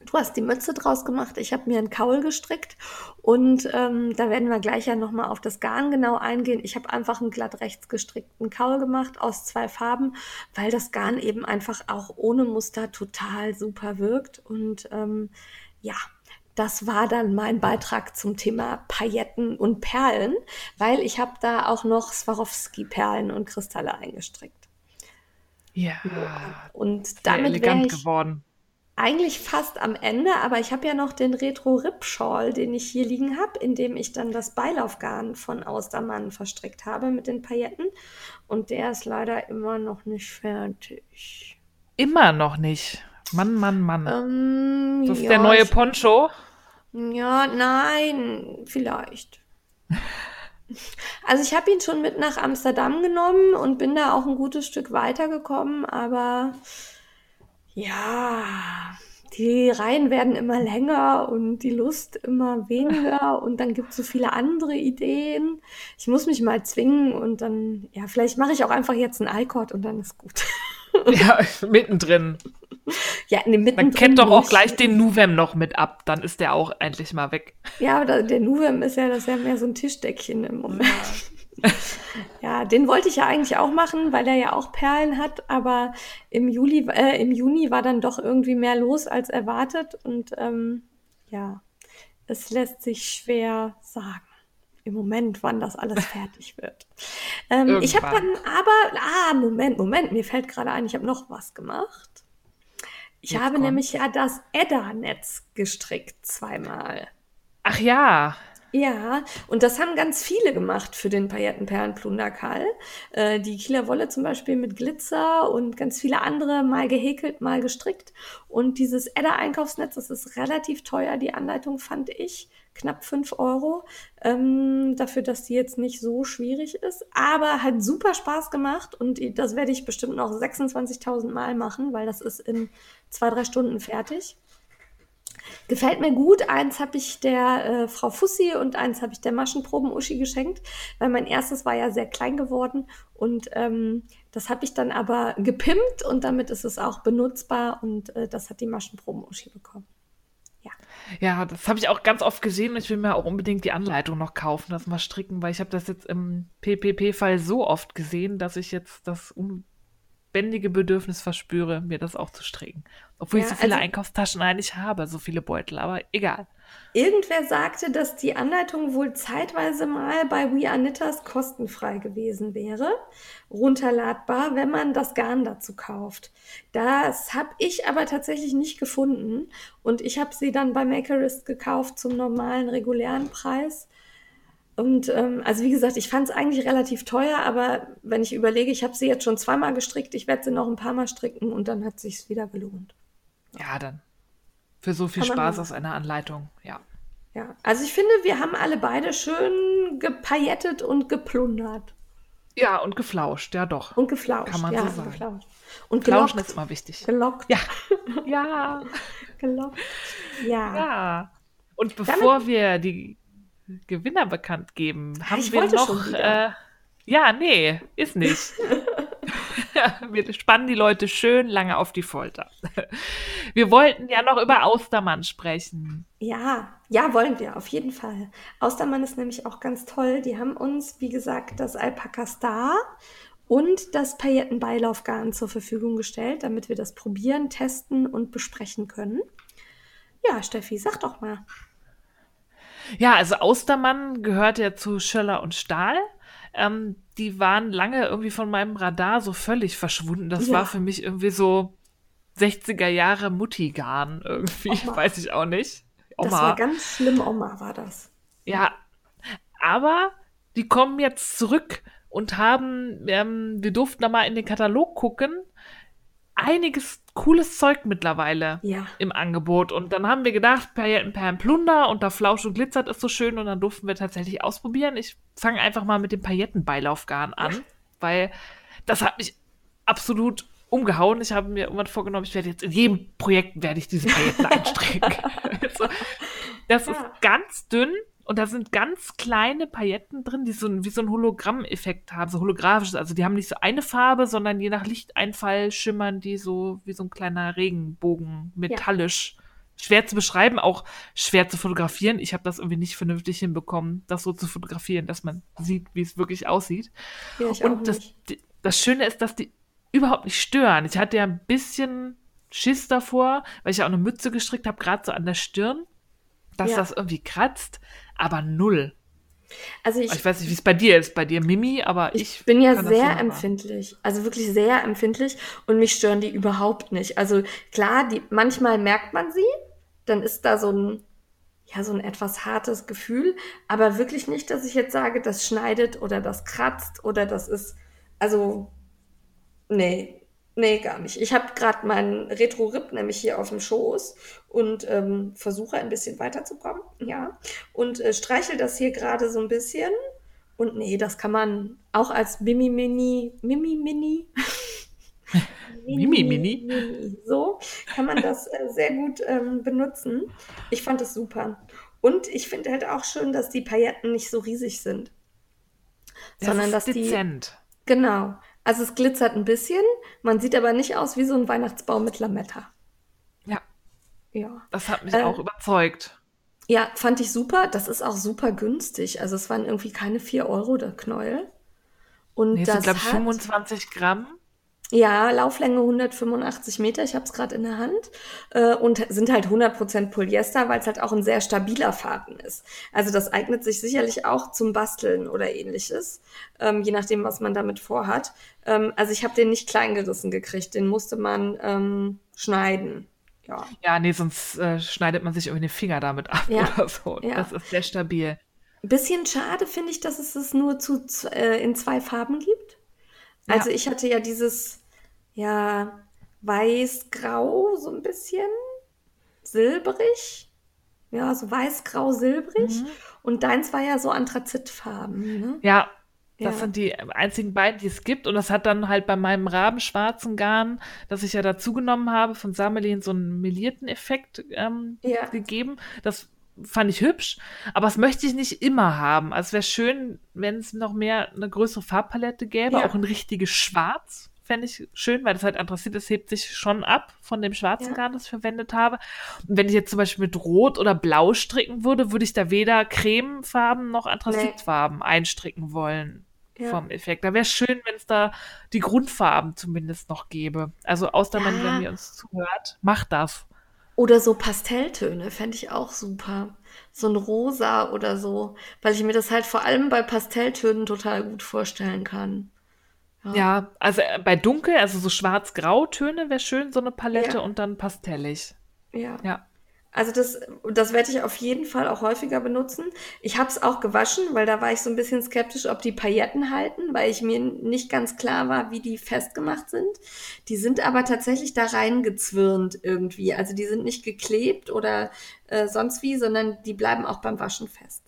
du hast die Mütze draus gemacht, ich habe mir einen Kaul gestrickt und ähm, da werden wir gleich ja nochmal auf das Garn genau eingehen. Ich habe einfach einen glatt rechts gestrickten Kaul gemacht aus zwei Farben, weil das Garn eben einfach auch ohne Muster total super wirkt und ähm, ja. Das war dann mein Beitrag zum Thema Pailletten und Perlen, weil ich habe da auch noch Swarovski-Perlen und Kristalle eingestrickt. Ja, und damit sehr elegant ich geworden. Eigentlich fast am Ende, aber ich habe ja noch den Retro-Rip-Shawl, den ich hier liegen habe, in dem ich dann das Beilaufgarn von Austermann verstrickt habe mit den Pailletten. Und der ist leider immer noch nicht fertig. Immer noch nicht? Mann, Mann, Mann. Ähm, das ist ja der neue Poncho? Ja, nein, vielleicht. Also ich habe ihn schon mit nach Amsterdam genommen und bin da auch ein gutes Stück weitergekommen, aber ja, die Reihen werden immer länger und die Lust immer weniger und dann gibt es so viele andere Ideen. Ich muss mich mal zwingen und dann, ja, vielleicht mache ich auch einfach jetzt einen I-Cord und dann ist gut. Ja, mittendrin. Ja, nee, mittendrin. Man kennt doch auch gleich den Nuvem noch mit ab, dann ist der auch endlich mal weg. Ja, aber der Nuvem ist ja, das ist ja mehr so ein Tischdeckchen im Moment. Ja. Ja, den wollte ich ja eigentlich auch machen, weil er ja auch Perlen hat, aber im Juli, äh, im Juni war dann doch irgendwie mehr los als erwartet und ähm, ja, es lässt sich schwer sagen. Im Moment, wann das alles fertig wird. Ähm, ich habe dann aber, ah, Moment, Moment, mir fällt gerade ein, ich habe noch was gemacht. Ich Jetzt habe kommt. nämlich ja das Edda-Netz gestrickt, zweimal. Ach ja. Ja, und das haben ganz viele gemacht für den Paillettenperlenplunder-Kall. Äh, die Kieler Wolle zum Beispiel mit Glitzer und ganz viele andere, mal gehäkelt, mal gestrickt. Und dieses Edda-Einkaufsnetz, das ist relativ teuer, die Anleitung fand ich. Knapp fünf Euro, ähm, dafür, dass die jetzt nicht so schwierig ist. Aber hat super Spaß gemacht und das werde ich bestimmt noch sechsundzwanzigtausend Mal machen, weil das ist in zwei, drei Stunden fertig. Gefällt mir gut. Eins habe ich der äh, Frau Fussi und eins habe ich der Maschenproben-Uschi geschenkt, weil mein erstes war ja sehr klein geworden und ähm, das habe ich dann aber gepimpt und damit ist es auch benutzbar und äh, das hat die Maschenproben-Uschi bekommen. Ja. Ja, das habe ich auch ganz oft gesehen und ich will mir auch unbedingt die Anleitung noch kaufen, das mal stricken, weil ich habe das jetzt im P P P-Fall so oft gesehen, dass ich jetzt das unbändige Bedürfnis verspüre, mir das auch zu stricken. Obwohl ja, ich so viele also, Einkaufstaschen eigentlich habe, so viele Beutel, aber egal. Irgendwer sagte, dass die Anleitung wohl zeitweise mal bei We Are Knitters kostenfrei gewesen wäre, runterladbar, wenn man das Garn dazu kauft. Das habe ich aber tatsächlich nicht gefunden und ich habe sie dann bei Makerist gekauft zum normalen, regulären Preis. Und ähm, also wie gesagt, ich fand es eigentlich relativ teuer, aber wenn ich überlege, ich habe sie jetzt schon zweimal gestrickt, ich werde sie noch ein paar Mal stricken und dann hat sich's wieder gelohnt. Ja, dann. Für so viel Spaß aus einer Anleitung, ja. Ja, also ich finde, wir haben alle beide schön gepaillettet und geplundert. Ja, und geflauscht, ja doch. Und geflauscht, kann man ja, so sagen. Geflauscht. Und gelockt. Flauschen ist mal wichtig. Gelockt. Ja. Ja. Gelockt. Ja. Ja. Und bevor Damit, wir die Gewinner bekannt geben, haben ich wir noch... Äh, ja, nee, ist nicht. Wir spannen die Leute schön lange auf die Folter. Wir wollten ja noch über Außermann sprechen. Ja, ja, wollen wir, auf jeden Fall. Außermann ist nämlich auch ganz toll. Die haben uns, wie gesagt, das Alpaka-Star und das Paillettenbeilaufgarn zur Verfügung gestellt, damit wir das probieren, testen und besprechen können. Ja, Steffi, sag doch mal. Ja, also Außermann gehört ja zu Schöller und Stahl. Ähm, die waren lange irgendwie von meinem Radar so völlig verschwunden. Das ja. war für mich irgendwie so sechziger Jahre Mutti-Garn irgendwie, Oma. Weiß ich auch nicht. Oma. Das war ganz schlimm, Oma war das. Ja, aber die kommen jetzt zurück und haben, ähm, wir durften da mal in den Katalog gucken, einiges cooles Zeug mittlerweile ja. im Angebot. Und dann haben wir gedacht, Paillettenperlenplunder und da Flausch und glitzert ist so schön und dann durften wir tatsächlich ausprobieren. Ich fange einfach mal mit dem Paillettenbeilaufgarn an, ja. weil das hat mich absolut umgehauen. Ich habe mir irgendwann vorgenommen, ich werde jetzt in jedem Projekt werde ich diese Pailletten einstricken. Also, das ja. ist ganz dünn und da sind ganz kleine Pailletten drin, die so ein, wie so ein Hologramm-Effekt haben, so holographisch. Also die haben nicht so eine Farbe, sondern je nach Lichteinfall schimmern die so wie so ein kleiner Regenbogen, metallisch. Ja. Schwer zu beschreiben, auch schwer zu fotografieren. Ich habe das irgendwie nicht vernünftig hinbekommen, das so zu fotografieren, dass man sieht, wie es wirklich aussieht. Ja, ich Und auch das, nicht. das Schöne ist, dass die überhaupt nicht stören. Ich hatte ja ein bisschen Schiss davor, weil ich ja auch eine Mütze gestrickt habe, gerade so an der Stirn, dass ja. das irgendwie kratzt, aber null. Also ich, ich weiß nicht, wie es bei dir ist, bei dir Mimi, aber ich... Ich bin ja sehr empfindlich, also wirklich sehr empfindlich und mich stören die überhaupt nicht. Also klar, die, manchmal merkt man sie, dann ist da so ein, ja, so ein etwas hartes Gefühl, aber wirklich nicht, dass ich jetzt sage, das schneidet oder das kratzt oder das ist, also... Nee, nee, gar nicht. Ich habe gerade meinen Retro-Rip nämlich hier auf dem Schoß und ähm, versuche ein bisschen weiterzukommen, ja. Und äh, streichel das hier gerade so ein bisschen. Und nee, das kann man auch als Mimi-Mini, Mimi-Mini, Mimi-Mini, so kann man das äh, sehr gut ähm, benutzen. Ich fand das super. Und ich finde halt auch schön, dass die Pailletten nicht so riesig sind. Das sondern ist dass dezent. Die, genau. Also es glitzert ein bisschen, man sieht aber nicht aus wie so ein Weihnachtsbaum mit Lametta. Ja, ja. Das hat mich äh, auch überzeugt. Ja, fand ich super. Das ist auch super günstig. Also es waren irgendwie keine vier Euro der Knäuel. Und nee, das sind, glaube ich, fünfundzwanzig Gramm. Ja, Lauflänge hundertfünfundachtzig Meter. Ich habe es gerade in der Hand. Äh, und sind halt hundert Prozent Polyester, weil es halt auch ein sehr stabiler Faden ist. Also das eignet sich sicherlich auch zum Basteln oder ähnliches, ähm, je nachdem, was man damit vorhat. Ähm, also ich habe den nicht klein gerissen gekriegt. Den musste man ähm, schneiden. Ja, ja nee, sonst äh, schneidet man sich irgendwie den Finger damit ab ja. oder so. Ja. Das ist sehr stabil. Ein bisschen schade finde ich, dass es es nur zu, äh, in zwei Farben gibt. Also ja. ich hatte ja dieses, ja, weiß-grau so ein bisschen, silbrig, ja, so weiß-grau-silbrig mhm. und deins war ja so Anthrazitfarben, ne? Ja, das ja. sind die einzigen beiden, die es gibt und das hat dann halt bei meinem rabenschwarzen Garn, das ich ja dazu genommen habe, von Samelin so einen melierten Effekt ähm, ja. gegeben, das fand ich hübsch, aber das möchte ich nicht immer haben. Also es wäre schön, wenn es noch mehr eine größere Farbpalette gäbe, ja. auch ein richtiges Schwarz fände ich schön, weil das halt Anthrazit, das hebt sich schon ab von dem schwarzen ja. Garn, das ich verwendet habe. Und wenn ich jetzt zum Beispiel mit Rot oder Blau stricken würde, würde ich da weder Cremefarben noch Anthrazitfarben nee. einstricken wollen ja. vom Effekt. Da wäre es schön, wenn es da die Grundfarben zumindest noch gäbe. Also Außermann, ja. wenn ihr uns zuhört, macht das. Oder so Pastelltöne fände ich auch super. So ein Rosa oder so. Weil ich mir das halt vor allem bei Pastelltönen total gut vorstellen kann. Ja, ja, also bei dunkel, also so schwarz-grau-Töne wäre schön, so eine Palette, ja, und dann pastellig. Ja. Ja. Also das, das werde ich auf jeden Fall auch häufiger benutzen. Ich habe es auch gewaschen, weil da war ich so ein bisschen skeptisch, ob die Pailletten halten, weil ich mir nicht ganz klar war, wie die festgemacht sind. Die sind aber tatsächlich da reingezwirnt irgendwie. Also die sind nicht geklebt oder äh, sonst wie, sondern die bleiben auch beim Waschen fest.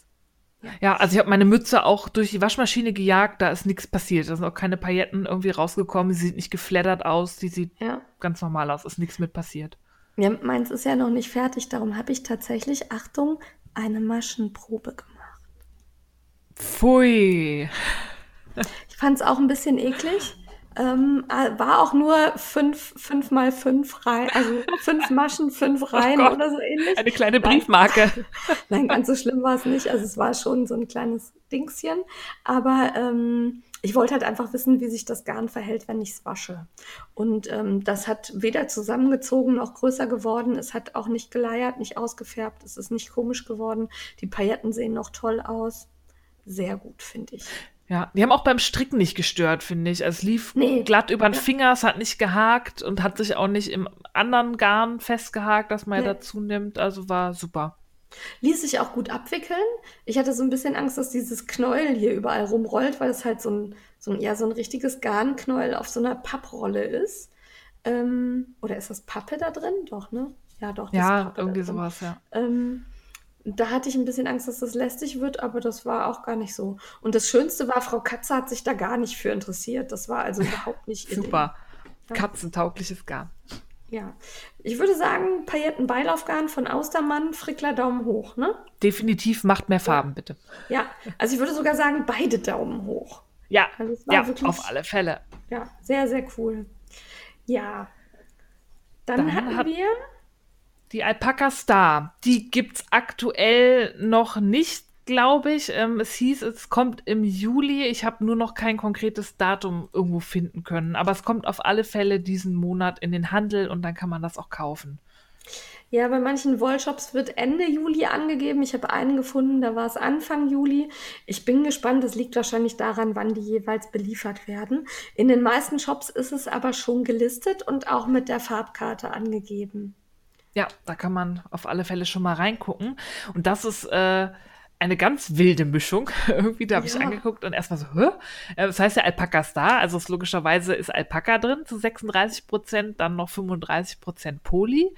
Ja, also ich habe meine Mütze auch durch die Waschmaschine gejagt, da ist nichts passiert. Da sind auch keine Pailletten irgendwie rausgekommen. Sie sieht nicht geflattert aus, die sieht ja ganz normal aus, ist nichts mit passiert. Ja, meins ist ja noch nicht fertig, darum habe ich tatsächlich, Achtung, eine Maschenprobe gemacht. Pfui! Ich fand es auch ein bisschen eklig. Ähm, war auch nur fünf, fünf mal fünf Reihen, also fünf Maschen, fünf Reihen oh oder so ähnlich. Eine kleine Briefmarke. Nein, ganz so schlimm war es nicht. Also es war schon so ein kleines Dingschen. Aber ähm, ich wollte halt einfach wissen, wie sich das Garn verhält, wenn ich es wasche. Und ähm, das hat weder zusammengezogen noch größer geworden. Es hat auch nicht geleiert, nicht ausgefärbt. Es ist nicht komisch geworden. Die Pailletten sehen noch toll aus. Sehr gut, finde ich. Ja, die haben auch beim Stricken nicht gestört, finde ich. Also es lief nee. glatt über den Finger, es hat nicht gehakt und hat sich auch nicht im anderen Garn festgehakt, das man nee. dazu nimmt. Also war super. Ließ sich auch gut abwickeln. Ich hatte so ein bisschen Angst, dass dieses Knäuel hier überall rumrollt, weil es halt so ein, so ein, ja, so ein richtiges Garnknäuel auf so einer Papprolle ist. Ähm, oder ist das Pappe da drin? Doch, ne? Ja, doch. Das ja, Pappe irgendwie sowas, ja. Ähm, Da hatte ich ein bisschen Angst, dass das lästig wird, aber das war auch gar nicht so. Und das Schönste war, Frau Katze hat sich da gar nicht für interessiert. Das war also überhaupt nicht super. Ja. Katzentaugliches Garn. Ja. Ich würde sagen, Paillettenbeilaufgarn von Außermann, Frickler, Daumen hoch, ne? Definitiv, macht mehr Farben, bitte. Ja, also ich würde sogar sagen, beide Daumen hoch. Ja, also es war ja wirklich, auf alle Fälle. Ja, sehr, sehr cool. Ja. Dann, Dann hatten hat- wir... Die Alpaka-Star, die gibt's aktuell noch nicht, glaube ich. Ähm, es hieß, es kommt im Juli. Ich habe nur noch kein konkretes Datum irgendwo finden können. Aber es kommt auf alle Fälle diesen Monat in den Handel und dann kann man das auch kaufen. Ja, bei manchen Wollshops wird Ende Juli angegeben. Ich habe einen gefunden, da war es Anfang Juli. Ich bin gespannt, das liegt wahrscheinlich daran, wann die jeweils beliefert werden. In den meisten Shops ist es aber schon gelistet und auch mit der Farbkarte angegeben. Ja, da kann man auf alle Fälle schon mal reingucken. Und das ist äh, eine ganz wilde Mischung. Irgendwie, da habe ja. ich angeguckt und erstmal so, hä? Das heißt ja Alpaka-Star, also es logischerweise ist Alpaka drin zu sechsunddreißig Prozent, dann noch fünfunddreißig Prozent Poly,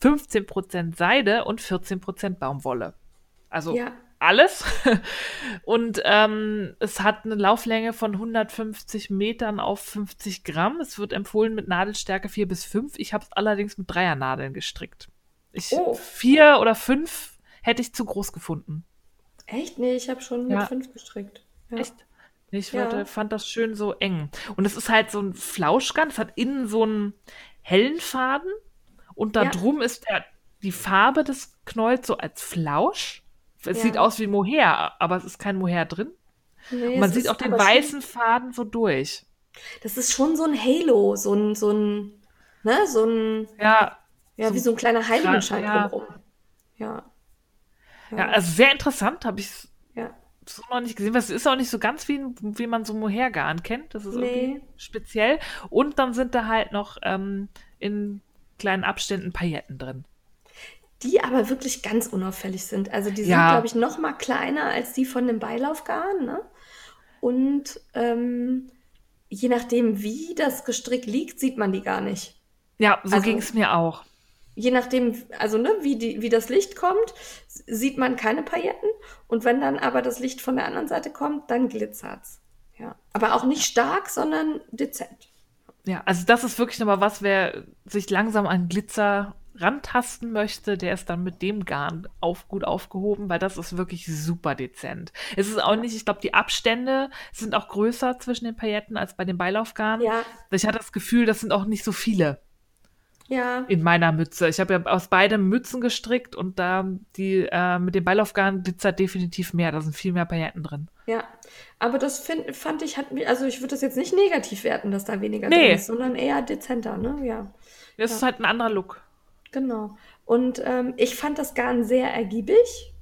fünfzehn Prozent Seide und vierzehn Prozent Baumwolle. Also ja. alles. Und ähm, es hat eine Lauflänge von hundertfünfzig Metern auf fünfzig Gramm. Es wird empfohlen mit Nadelstärke vier bis fünf. Ich habe es allerdings mit Dreiernadeln gestrickt. Ich, oh. Vier oder fünf hätte ich zu groß gefunden. Echt? Nee, ich habe schon ja. mit fünf gestrickt. Ja. Echt? Ich ja. wollte, fand das schön so eng. Und es ist halt so ein Flauschgarn. Es hat innen so einen hellen Faden. Und da ja. drum ist der, die Farbe des Knolls so als Flausch. Es ja. sieht aus wie Mohair, aber es ist kein Mohair drin. Nee, und man sieht auch den weißen schon, Faden so durch. Das ist schon so ein Halo, so ein, so ein, ne, so ein, ja, ja so wie so ein kleiner Heiligenschein ja. drumherum. Ja. ja. Ja, also sehr interessant, habe ich ja. so noch nicht gesehen, weil es ist auch nicht so ganz wie, wie man so Mohair-Garn kennt. Das ist nee. irgendwie speziell. Und dann sind da halt noch ähm, in kleinen Abständen Pailletten drin. Die aber wirklich ganz unauffällig sind. Also die sind, ja. glaube ich, noch mal kleiner als die von dem Beilaufgarn. Ne? Und ähm, je nachdem, wie das Gestrick liegt, sieht man die gar nicht. Ja, so also, ging es mir auch. Je nachdem, also ne, wie, die, wie das Licht kommt, sieht man keine Pailletten. Und wenn dann aber das Licht von der anderen Seite kommt, dann glitzert's. Ja. Aber auch nicht stark, sondern dezent. Ja, also das ist wirklich nochmal was, wer sich langsam an Glitzer rantasten möchte, der ist dann mit dem Garn auf, gut aufgehoben, weil das ist wirklich super dezent. Es ist auch nicht, ich glaube, die Abstände sind auch größer zwischen den Pailletten als bei den Beilaufgarn. Ja. Ich hatte das Gefühl, das sind auch nicht so viele ja. in meiner Mütze. Ich habe ja aus beiden Mützen gestrickt und da die äh, mit den Beilaufgarn glitzert definitiv mehr. Da sind viel mehr Pailletten drin. Ja, aber das find, fand ich, hat mich, also ich würde das jetzt nicht negativ werten, dass da weniger nee. drin ist, sondern eher dezenter, ne? Ja. Das ja. ist halt ein anderer Look. Genau. Und ähm, ich fand das Garn sehr ergiebig.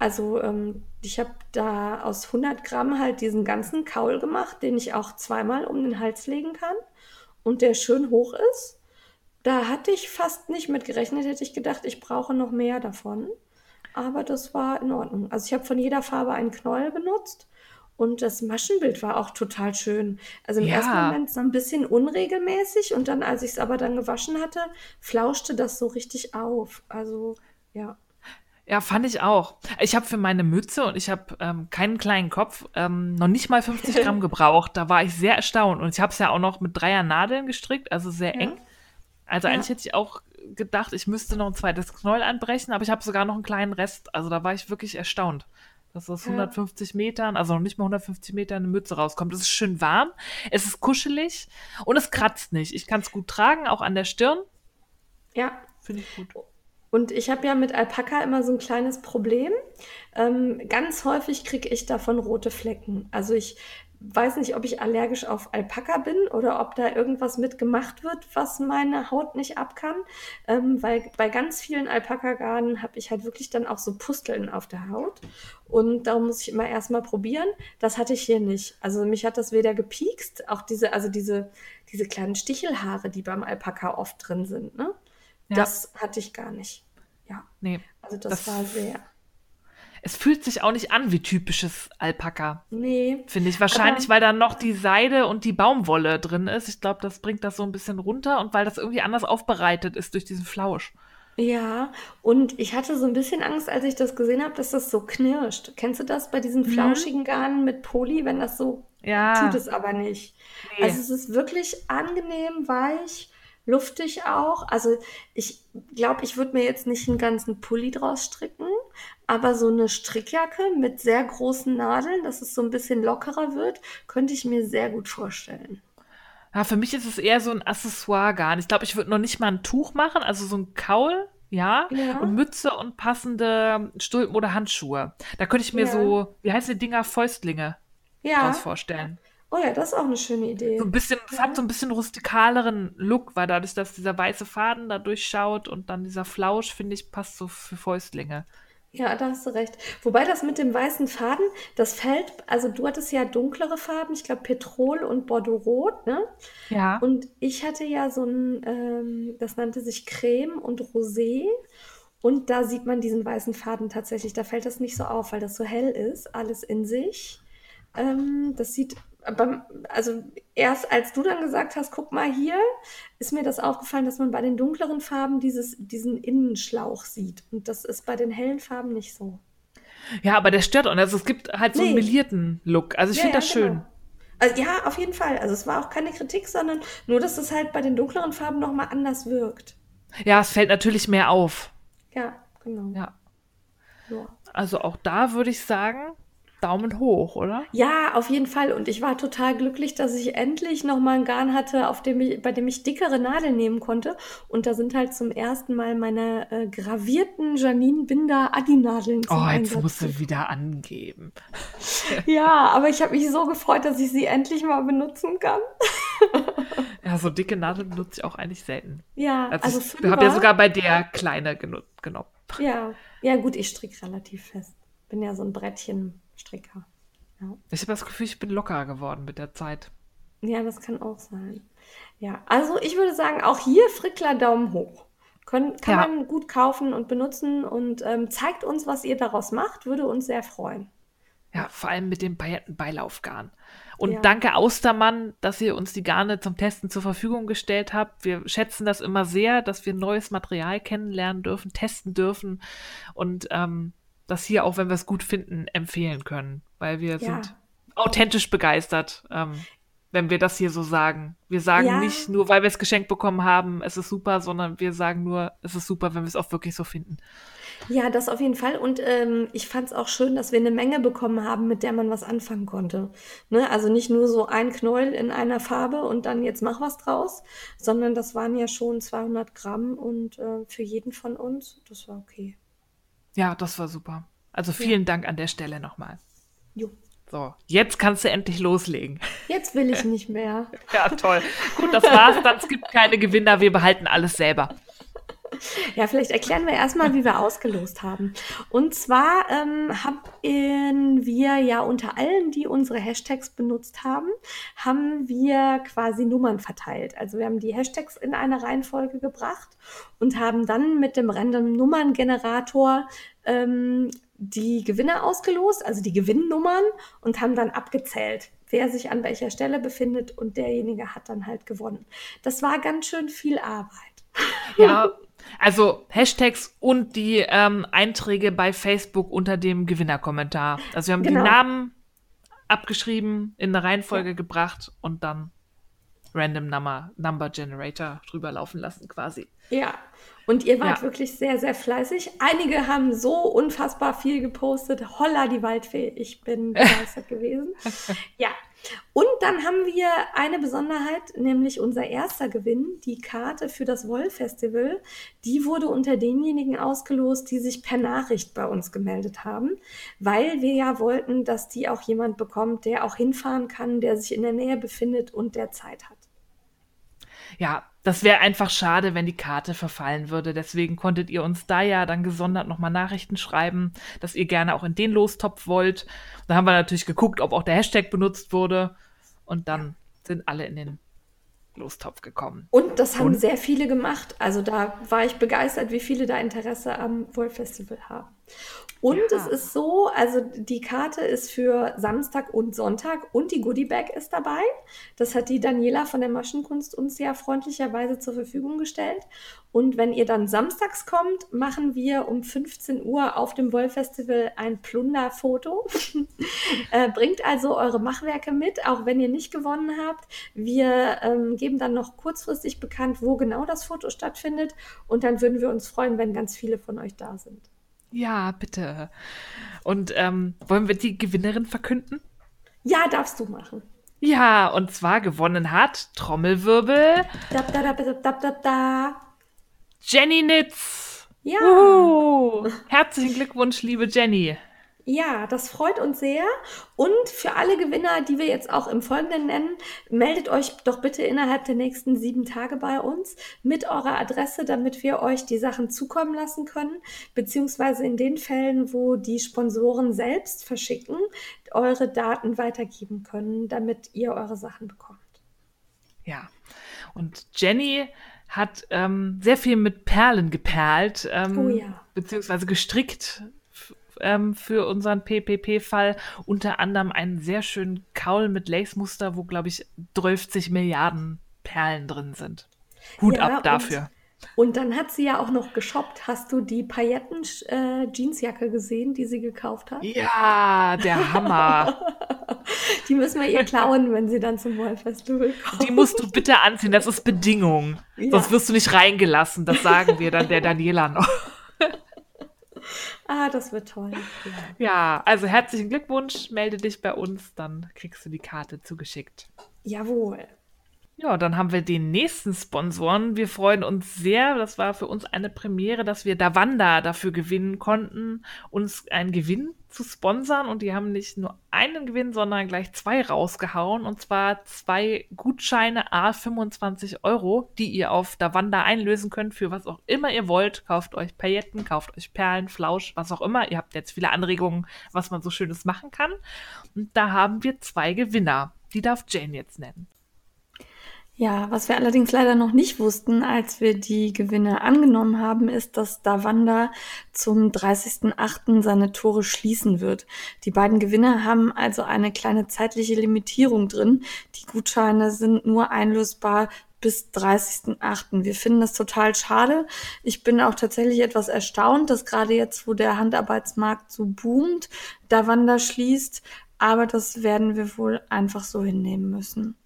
Also ähm, ich habe da aus hundert Gramm halt diesen ganzen Kaul gemacht, den ich auch zweimal um den Hals legen kann und der schön hoch ist. Da hatte ich fast nicht mit gerechnet, hätte ich gedacht, ich brauche noch mehr davon. Aber das war in Ordnung. Also ich habe von jeder Farbe einen Knäuel benutzt und das Maschenbild war auch total schön. Also im ja. ersten Moment so ein bisschen unregelmäßig und dann, als ich es aber dann gewaschen hatte, flauschte das so richtig auf. Also ja. Ja, fand ich auch. Ich habe für meine Mütze und ich habe ähm, keinen kleinen Kopf ähm, noch nicht mal fünfzig Gramm gebraucht. Da war ich sehr erstaunt. Und ich habe es ja auch noch mit dreier Nadeln gestrickt, also sehr ja. eng. Also ja. eigentlich hätte ich auch gedacht, ich müsste noch ein zweites Knäuel anbrechen, aber ich habe sogar noch einen kleinen Rest. Also da war ich wirklich erstaunt, dass aus ja. hundertfünfzig Metern, also noch nicht mal hundertfünfzig Metern eine Mütze rauskommt. Es ist schön warm, es ist kuschelig und es kratzt nicht. Ich kann es gut tragen, auch an der Stirn. Ja. Finde ich gut. Und ich habe ja mit Alpaka immer so ein kleines Problem. Ähm, ganz häufig kriege ich davon rote Flecken. Also ich weiß nicht, ob ich allergisch auf Alpaka bin oder ob da irgendwas mit gemacht wird, was meine Haut nicht ab kann. Ähm, weil bei ganz vielen Alpaka-Garnen habe ich halt wirklich dann auch so Pusteln auf der Haut. Und darum muss ich immer erstmal probieren. Das hatte ich hier nicht. Also mich hat das weder gepiekst, auch diese, also diese, diese kleinen Stichelhaare, die beim Alpaka oft drin sind, ne? Ja. Das hatte ich gar nicht. Ja. Nee. Also das, das war sehr. Es fühlt sich auch nicht an wie typisches Alpaka. Nee. Finde ich. Wahrscheinlich, aber weil da noch die Seide und die Baumwolle drin ist. Ich glaube, das bringt das so ein bisschen runter und weil das irgendwie anders aufbereitet ist durch diesen Flausch. Ja, und ich hatte so ein bisschen Angst, als ich das gesehen habe, dass das so knirscht. Kennst du das bei diesen flauschigen Garnen mit Poly, wenn das so ja. tut es aber nicht. Nee. Also es ist wirklich angenehm, weich. Luftig auch. Also ich glaube, ich würde mir jetzt nicht einen ganzen Pulli draus stricken, aber so eine Strickjacke mit sehr großen Nadeln, dass es so ein bisschen lockerer wird, könnte ich mir sehr gut vorstellen. Ja, für mich ist es eher so ein Accessoire-Garn. Ich glaube, ich würde noch nicht mal ein Tuch machen, also so ein Kaul, ja, ja. und Mütze und passende Stulpen oder Handschuhe. Da könnte ich mir ja. so, wie heißen die Dinger, Fäustlinge ja. draus vorstellen. Oh ja, das ist auch eine schöne Idee. So ein bisschen, das ja. hat so ein bisschen rustikaleren Look, weil dadurch, dass dieser weiße Faden da durchschaut und dann dieser Flausch, finde ich, passt so für Fäustlinge. Ja, da hast du recht. Wobei das mit dem weißen Faden, das fällt, also du hattest ja dunklere Farben, ich glaube Petrol und Bordeaux-Rot, ne? Ja. Und ich hatte ja so ein, ähm, das nannte sich Creme und Rosé. Und da sieht man diesen weißen Faden tatsächlich. Da fällt das nicht so auf, weil das so hell ist, alles in sich. Ähm, das sieht... Aber, also erst als du dann gesagt hast, guck mal hier, ist mir das aufgefallen, dass man bei den dunkleren Farben dieses, diesen Innenschlauch sieht. Und das ist bei den hellen Farben nicht so. Ja, aber der stört auch. Also es gibt halt nee. so einen melierten Look. Also ich ja, finde ja, das genau. schön. Also ja, auf jeden Fall. Also es war auch keine Kritik, sondern nur, dass es halt bei den dunkleren Farben nochmal anders wirkt. Ja, es fällt natürlich mehr auf. Ja, genau. Ja. Ja. Also auch da würde ich sagen... Daumen hoch, oder? Ja, auf jeden Fall. Und ich war total glücklich, dass ich endlich nochmal ein Garn hatte, auf dem ich, bei dem ich dickere Nadeln nehmen konnte. Und da sind halt zum ersten Mal meine äh, gravierten Janine-Binder-Adi-Nadeln zum Einsatz. Oh, jetzt musst du wieder angeben. Ja, aber ich habe mich so gefreut, dass ich sie endlich mal benutzen kann. Ja, so dicke Nadeln benutze ich auch eigentlich selten. Ja, also, also ich habe ja sogar bei der kleine genu- genommen. Ja, ja gut, ich stricke relativ fest. Bin ja so ein Brettchen. Stricker. Ja. Ich habe das Gefühl, ich bin lockerer geworden mit der Zeit. Ja, das kann auch sein. Ja, also ich würde sagen, auch hier Frickler Daumen hoch. Können, kann ja. man gut kaufen und benutzen und ähm, zeigt uns, was ihr daraus macht. Würde uns sehr freuen. Ja, vor allem mit dem Paillettenbeilaufgarn. Und ja. danke Austermann, dass ihr uns die Garne zum Testen zur Verfügung gestellt habt. Wir schätzen das immer sehr, dass wir neues Material kennenlernen dürfen, testen dürfen und ähm, das hier, auch wenn wir es gut finden, empfehlen können. Weil wir ja. sind authentisch begeistert, ähm, wenn wir das hier so sagen. Wir sagen ja. nicht nur, weil wir es geschenkt bekommen haben, es ist super, sondern wir sagen nur, es ist super, wenn wir es auch wirklich so finden. Ja, das auf jeden Fall. Und ähm, ich fand es auch schön, dass wir eine Menge bekommen haben, mit der man was anfangen konnte. Ne? Also nicht nur so ein Knäuel in einer Farbe und dann jetzt mach was draus, sondern das waren ja schon zweihundert Gramm und äh, für jeden von uns, das war okay. Ja, das war super. Also vielen ja. Dank an der Stelle nochmal. Jo. So, jetzt kannst du endlich loslegen. Jetzt will ich nicht mehr. Ja, toll. Gut, das war's dann. Es gibt keine Gewinner. Wir behalten alles selber. Ja, vielleicht erklären wir erstmal, wie wir ausgelost haben. Und zwar ähm, haben wir ja unter allen, die unsere Hashtags benutzt haben, haben wir quasi Nummern verteilt. Also wir haben die Hashtags in eine Reihenfolge gebracht und haben dann mit dem Random Nummerngenerator ähm, die Gewinner ausgelost, also die Gewinnnummern, und haben dann abgezählt, wer sich an welcher Stelle befindet, und derjenige hat dann halt gewonnen. Das war ganz schön viel Arbeit. Ja, also Hashtags und die ähm, Einträge bei Facebook unter dem Gewinnerkommentar. Also wir haben genau. die Namen abgeschrieben, in eine Reihenfolge ja. gebracht und dann Random Number, Number Generator drüber laufen lassen quasi. Ja, und ihr wart ja. wirklich sehr, sehr fleißig. Einige haben so unfassbar viel gepostet. Holla, die Waldfee, ich bin begeistert gewesen. Ja, und dann haben wir eine Besonderheit, nämlich unser erster Gewinn, die Karte für das Woll-Festival. Die wurde unter denjenigen ausgelost, die sich per Nachricht bei uns gemeldet haben, weil wir ja wollten, dass die auch jemand bekommt, der auch hinfahren kann, der sich in der Nähe befindet und der Zeit hat. Ja, das wäre einfach schade, wenn die Karte verfallen würde. Deswegen konntet ihr uns da ja dann gesondert nochmal Nachrichten schreiben, dass ihr gerne auch in den Lostopf wollt. Da haben wir natürlich geguckt, ob auch der Hashtag benutzt wurde. Und dann ja. sind alle in den Lostopf gekommen. Und das haben Und sehr viele gemacht. Also da war ich begeistert, wie viele da Interesse am Wollfestival haben. Und ja. es ist so, also die Karte ist für Samstag und Sonntag und die Goodiebag ist dabei. Das hat die Daniela von der Maschenkunst uns ja freundlicherweise zur Verfügung gestellt. Und wenn ihr dann samstags kommt, machen wir um fünfzehn Uhr auf dem Wollfestival ein Plunderfoto. äh, bringt also eure Machwerke mit, auch wenn ihr nicht gewonnen habt. Wir ähm, geben dann noch kurzfristig bekannt, wo genau das Foto stattfindet. Und dann würden wir uns freuen, wenn ganz viele von euch da sind. Ja, bitte. Und ähm, wollen wir die Gewinnerin verkünden? Ja, darfst du machen. Ja, und zwar gewonnen hat Trommelwirbel da, da, da, da, da, da, da. Jenny Nitz. Ja. Uhu. Herzlichen Glückwunsch, liebe Jenny. Ja, das freut uns sehr. Und für alle Gewinner, die wir jetzt auch im Folgenden nennen, meldet euch doch bitte innerhalb der nächsten sieben Tage bei uns mit eurer Adresse, damit wir euch die Sachen zukommen lassen können, beziehungsweise in den Fällen, wo die Sponsoren selbst verschicken, eure Daten weitergeben können, damit ihr eure Sachen bekommt. Ja, und Jenny hat ähm, sehr viel mit Perlen geperlt, ähm, oh ja. beziehungsweise gestrickt, für unseren P P P-Fall unter anderem einen sehr schönen Kaul mit Lace-Muster, wo, glaube ich, dreißig Milliarden Perlen drin sind. Hut ja, ab dafür. Und, und dann hat sie ja auch noch geshoppt. Hast du die Pailletten-Jeansjacke äh, gesehen, die sie gekauft hat? Ja, der Hammer. Die müssen wir ihr klauen, wenn sie dann zum Wollfestival kommt. Die musst du bitte anziehen, das ist Bedingung. Ja. Sonst wirst du nicht reingelassen, das sagen wir dann der Daniela noch. Ah, das wird toll. Ja. ja, also herzlichen Glückwunsch. Melde dich bei uns, dann kriegst du die Karte zugeschickt. Jawohl. Ja, dann haben wir den nächsten Sponsoren. Wir freuen uns sehr. Das war für uns eine Premiere, dass wir Davanda dafür gewinnen konnten, uns einen Gewinn zu sponsern. Und die haben nicht nur einen Gewinn, sondern gleich zwei rausgehauen. Und zwar zwei Gutscheine à fünfundzwanzig Euro, die ihr auf Davanda einlösen könnt für was auch immer ihr wollt. Kauft euch Pailletten, kauft euch Perlen, Flausch, was auch immer. Ihr habt jetzt viele Anregungen, was man so Schönes machen kann. Und da haben wir zwei Gewinner. Die darf Jane jetzt nennen. Ja, was wir allerdings leider noch nicht wussten, als wir die Gewinne angenommen haben, ist, dass Davanda zum dreißigsten achten seine Tore schließen wird. Die beiden Gewinner haben also eine kleine zeitliche Limitierung drin. Die Gutscheine sind nur einlösbar bis dreißigsten achten Wir finden das total schade. Ich bin auch tatsächlich etwas erstaunt, dass gerade jetzt, wo der Handarbeitsmarkt so boomt, Davanda schließt. Aber das werden wir wohl einfach so hinnehmen müssen.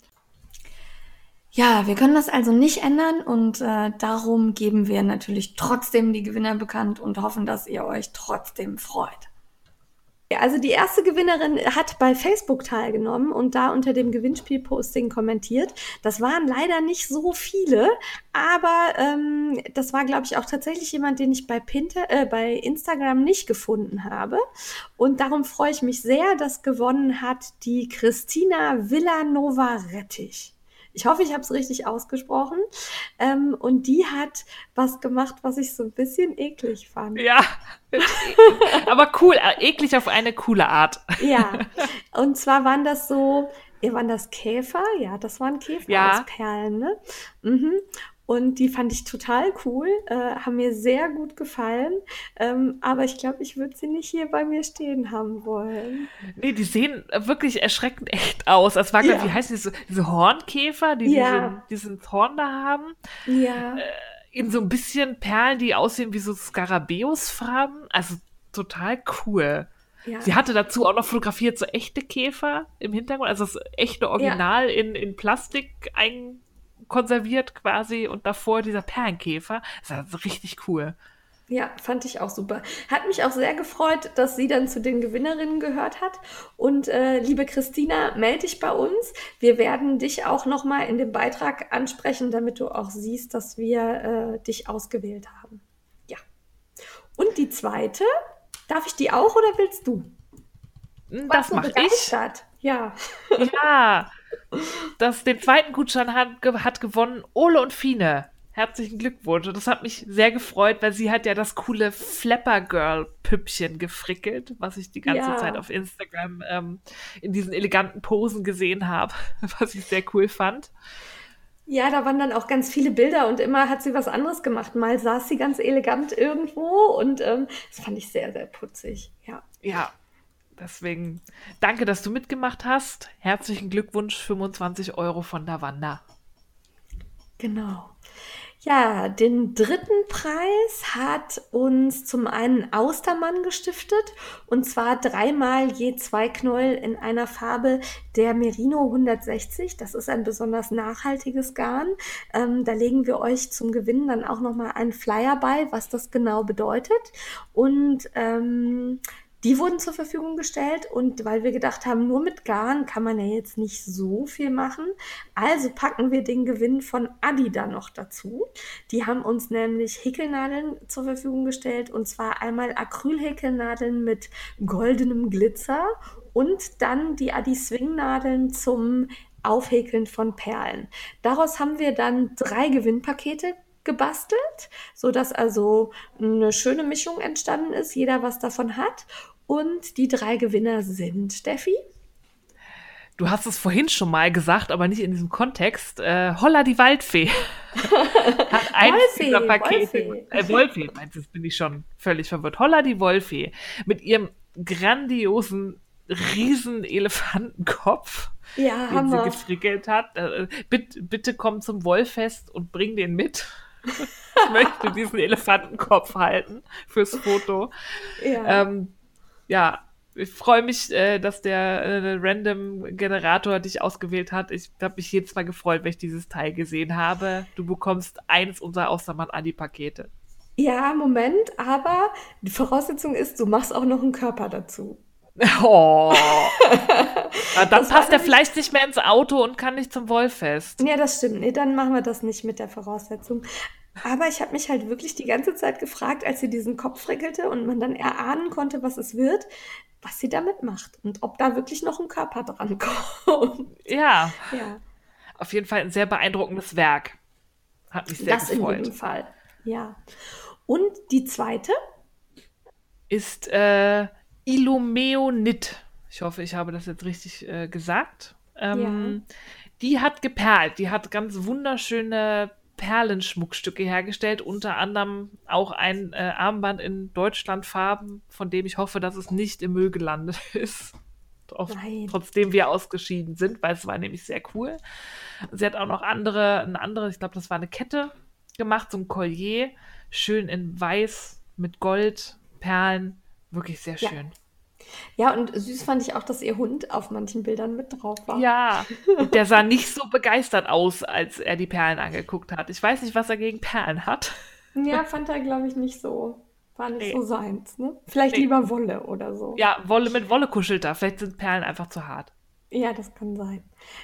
Ja, wir können das also nicht ändern und äh, darum geben wir natürlich trotzdem die Gewinner bekannt und hoffen, dass ihr euch trotzdem freut. Also die erste Gewinnerin hat bei Facebook teilgenommen und da unter dem Gewinnspielposting kommentiert. Das waren leider nicht so viele, aber ähm, das war, glaube ich, auch tatsächlich jemand, den ich bei, Pinter- äh, bei Instagram nicht gefunden habe. Und darum freue ich mich sehr, dass gewonnen hat die Christina Villanova-Rettich. Ich hoffe, ich habe es richtig ausgesprochen. Ähm, und die hat was gemacht, was ich so ein bisschen eklig fand. Ja, aber cool, eklig auf eine coole Art. Ja, und zwar waren das so, waren das Käfer? Ja, das waren Käfer ja. aus Perlen, ne? Mhm. Und die fand ich total cool, äh, haben mir sehr gut gefallen. Ähm, aber ich glaube, ich würde sie nicht hier bei mir stehen haben wollen. Nee, die sehen wirklich erschreckend echt aus. Das war, ja. wie heißen die, so, diese Hornkäfer, die ja. diesen, diesen Horn da haben. Ja. Äh, in so ein bisschen Perlen, die aussehen wie so Skarabäusfarben. Also total cool. Ja. Sie hatte dazu auch noch fotografiert so echte Käfer im Hintergrund. Also das echte Original ja. in, in Plastik eingebaut. Konserviert quasi und davor dieser Perlenkäfer. Das war also richtig cool. Ja, fand ich auch super. Hat mich auch sehr gefreut, dass sie dann zu den Gewinnerinnen gehört hat. Und äh, liebe Christina, melde dich bei uns. Wir werden dich auch nochmal in dem Beitrag ansprechen, damit du auch siehst, dass wir äh, dich ausgewählt haben. Ja. Und die zweite, darf ich die auch oder willst du? Das mache ich. Begeistert? Ja. Ja. Das, den zweiten Gutschein hat, hat gewonnen Ole und Fine. Herzlichen Glückwunsch. Und das hat mich sehr gefreut, weil sie hat ja das coole Flapper-Girl-Püppchen gefrickelt, was ich die ganze ja. Zeit auf Instagram ähm, in diesen eleganten Posen gesehen habe, was ich sehr cool fand. Ja, da waren dann auch ganz viele Bilder und immer hat sie was anderes gemacht. Mal saß sie ganz elegant irgendwo und ähm, das fand ich sehr, sehr putzig. Ja. Ja. Deswegen danke, dass du mitgemacht hast. Herzlichen Glückwunsch, fünfundzwanzig Euro von der Wanda. Genau. Ja, den dritten Preis hat uns zum einen Außermann gestiftet und zwar dreimal je zwei Knäuel in einer Farbe der Merino hundertsechzig. Das ist ein besonders nachhaltiges Garn. Ähm, da legen wir euch zum Gewinnen dann auch nochmal einen Flyer bei, was das genau bedeutet. Und ähm, die wurden zur Verfügung gestellt und weil wir gedacht haben, nur mit Garn kann man ja jetzt nicht so viel machen, also packen wir den Gewinn von Adida noch dazu. Die haben uns nämlich Häkelnadeln zur Verfügung gestellt und zwar einmal Acrylhäkelnadeln mit goldenem Glitzer und dann die Adi-Swing-Nadeln zum Aufhäkeln von Perlen. Daraus haben wir dann drei Gewinnpakete gebastelt, sodass also eine schöne Mischung entstanden ist, jeder was davon hat. Und die drei Gewinner sind, Steffi? Du hast es vorhin schon mal gesagt, aber nicht in diesem Kontext. Äh, Holla, die Waldfee. Hat eins Wolfee, dieser Pakete. Wolfee. Äh, Wolfee, meinst du, jetzt bin ich schon völlig verwirrt. Holla, die Wolfee. Mit ihrem grandiosen Riesenelefantenkopf, ja, den Hammer. Sie gefrickelt hat. Äh, bitte, bitte komm zum Wollfest und bring den mit. Ich möchte diesen Elefantenkopf halten fürs Foto. Ja. Ähm, ja, ich freue mich, äh, dass der äh, Random-Generator dich ausgewählt hat. Ich habe mich jedes Mal gefreut, wenn ich dieses Teil gesehen habe. Du bekommst eins unserer Außermann-Adi-Pakete. Ja, Moment, aber die Voraussetzung ist, du machst auch noch einen Körper dazu. Oh. Ja, dann das passt der vielleicht nicht mehr ins Auto und kann nicht zum Wollfest. Ja, das stimmt. Nee, dann machen wir das nicht mit der Voraussetzung. Aber ich habe mich halt wirklich die ganze Zeit gefragt, als sie diesen Kopf frickelte und man dann erahnen konnte, was es wird, was sie damit macht und ob da wirklich noch ein Körper dran kommt. Ja. Ja. Auf jeden Fall ein sehr beeindruckendes Werk. Hat mich sehr das gefreut. Das in jedem Fall. Ja. Und die zweite ist äh, Ilomeonit. Ich hoffe, ich habe das jetzt richtig äh, gesagt. Ähm, ja. Die hat geperlt. Die hat ganz wunderschöne Perlenschmuckstücke hergestellt. Unter anderem auch ein äh, Armband in Deutschlandfarben, von dem ich hoffe, dass es nicht im Müll gelandet ist. Auch, trotzdem wir ausgeschieden sind, weil es war nämlich sehr cool. Sie hat auch noch andere, eine andere, ich glaube, das war eine Kette gemacht, so ein Collier. Schön in weiß mit Gold, Perlen. Wirklich sehr ja. schön. Ja, und süß fand ich auch, dass ihr Hund auf manchen Bildern mit drauf war. Ja, und der sah nicht so begeistert aus, als er die Perlen angeguckt hat. Ich weiß nicht, was er gegen Perlen hat. Ja, fand er, glaube ich, nicht so. War nicht nee. so seins, ne? Vielleicht nee. lieber Wolle oder so. Ja, Wolle mit Wolle kuschelt da. Vielleicht sind Perlen einfach zu hart. Ja, das kann sein.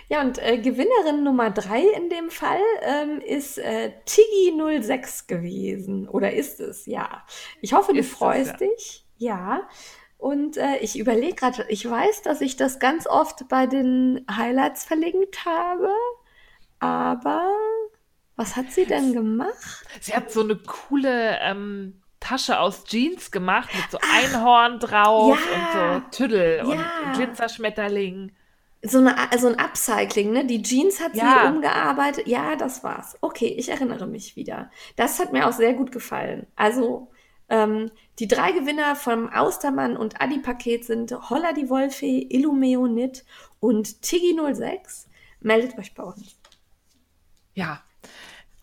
Ja, und äh, Gewinnerin Nummer drei in dem Fall ähm, ist äh, Tiggy null sechs gewesen. Oder ist es, ja. Ich hoffe, du ist freust das, ja. dich. Ja. Und äh, ich überlege gerade, ich weiß, dass ich das ganz oft bei den Highlights verlinkt habe, aber was hat sie denn gemacht? Sie hat so eine coole ähm, Tasche aus Jeans gemacht mit so Ach, Einhorn drauf ja, und so Tüdel ja. und Glitzerschmetterling. So, eine, so ein Upcycling, ne? Die Jeans hat sie ja. umgearbeitet. Ja, das war's. Okay, ich erinnere mich wieder. Das hat mir auch sehr gut gefallen. Also, ähm, die drei Gewinner vom Austermann und Adi-Paket sind Holla die Wollfee, Illumeo Knit und Tiggi null sechs. Meldet euch bei uns. Ja.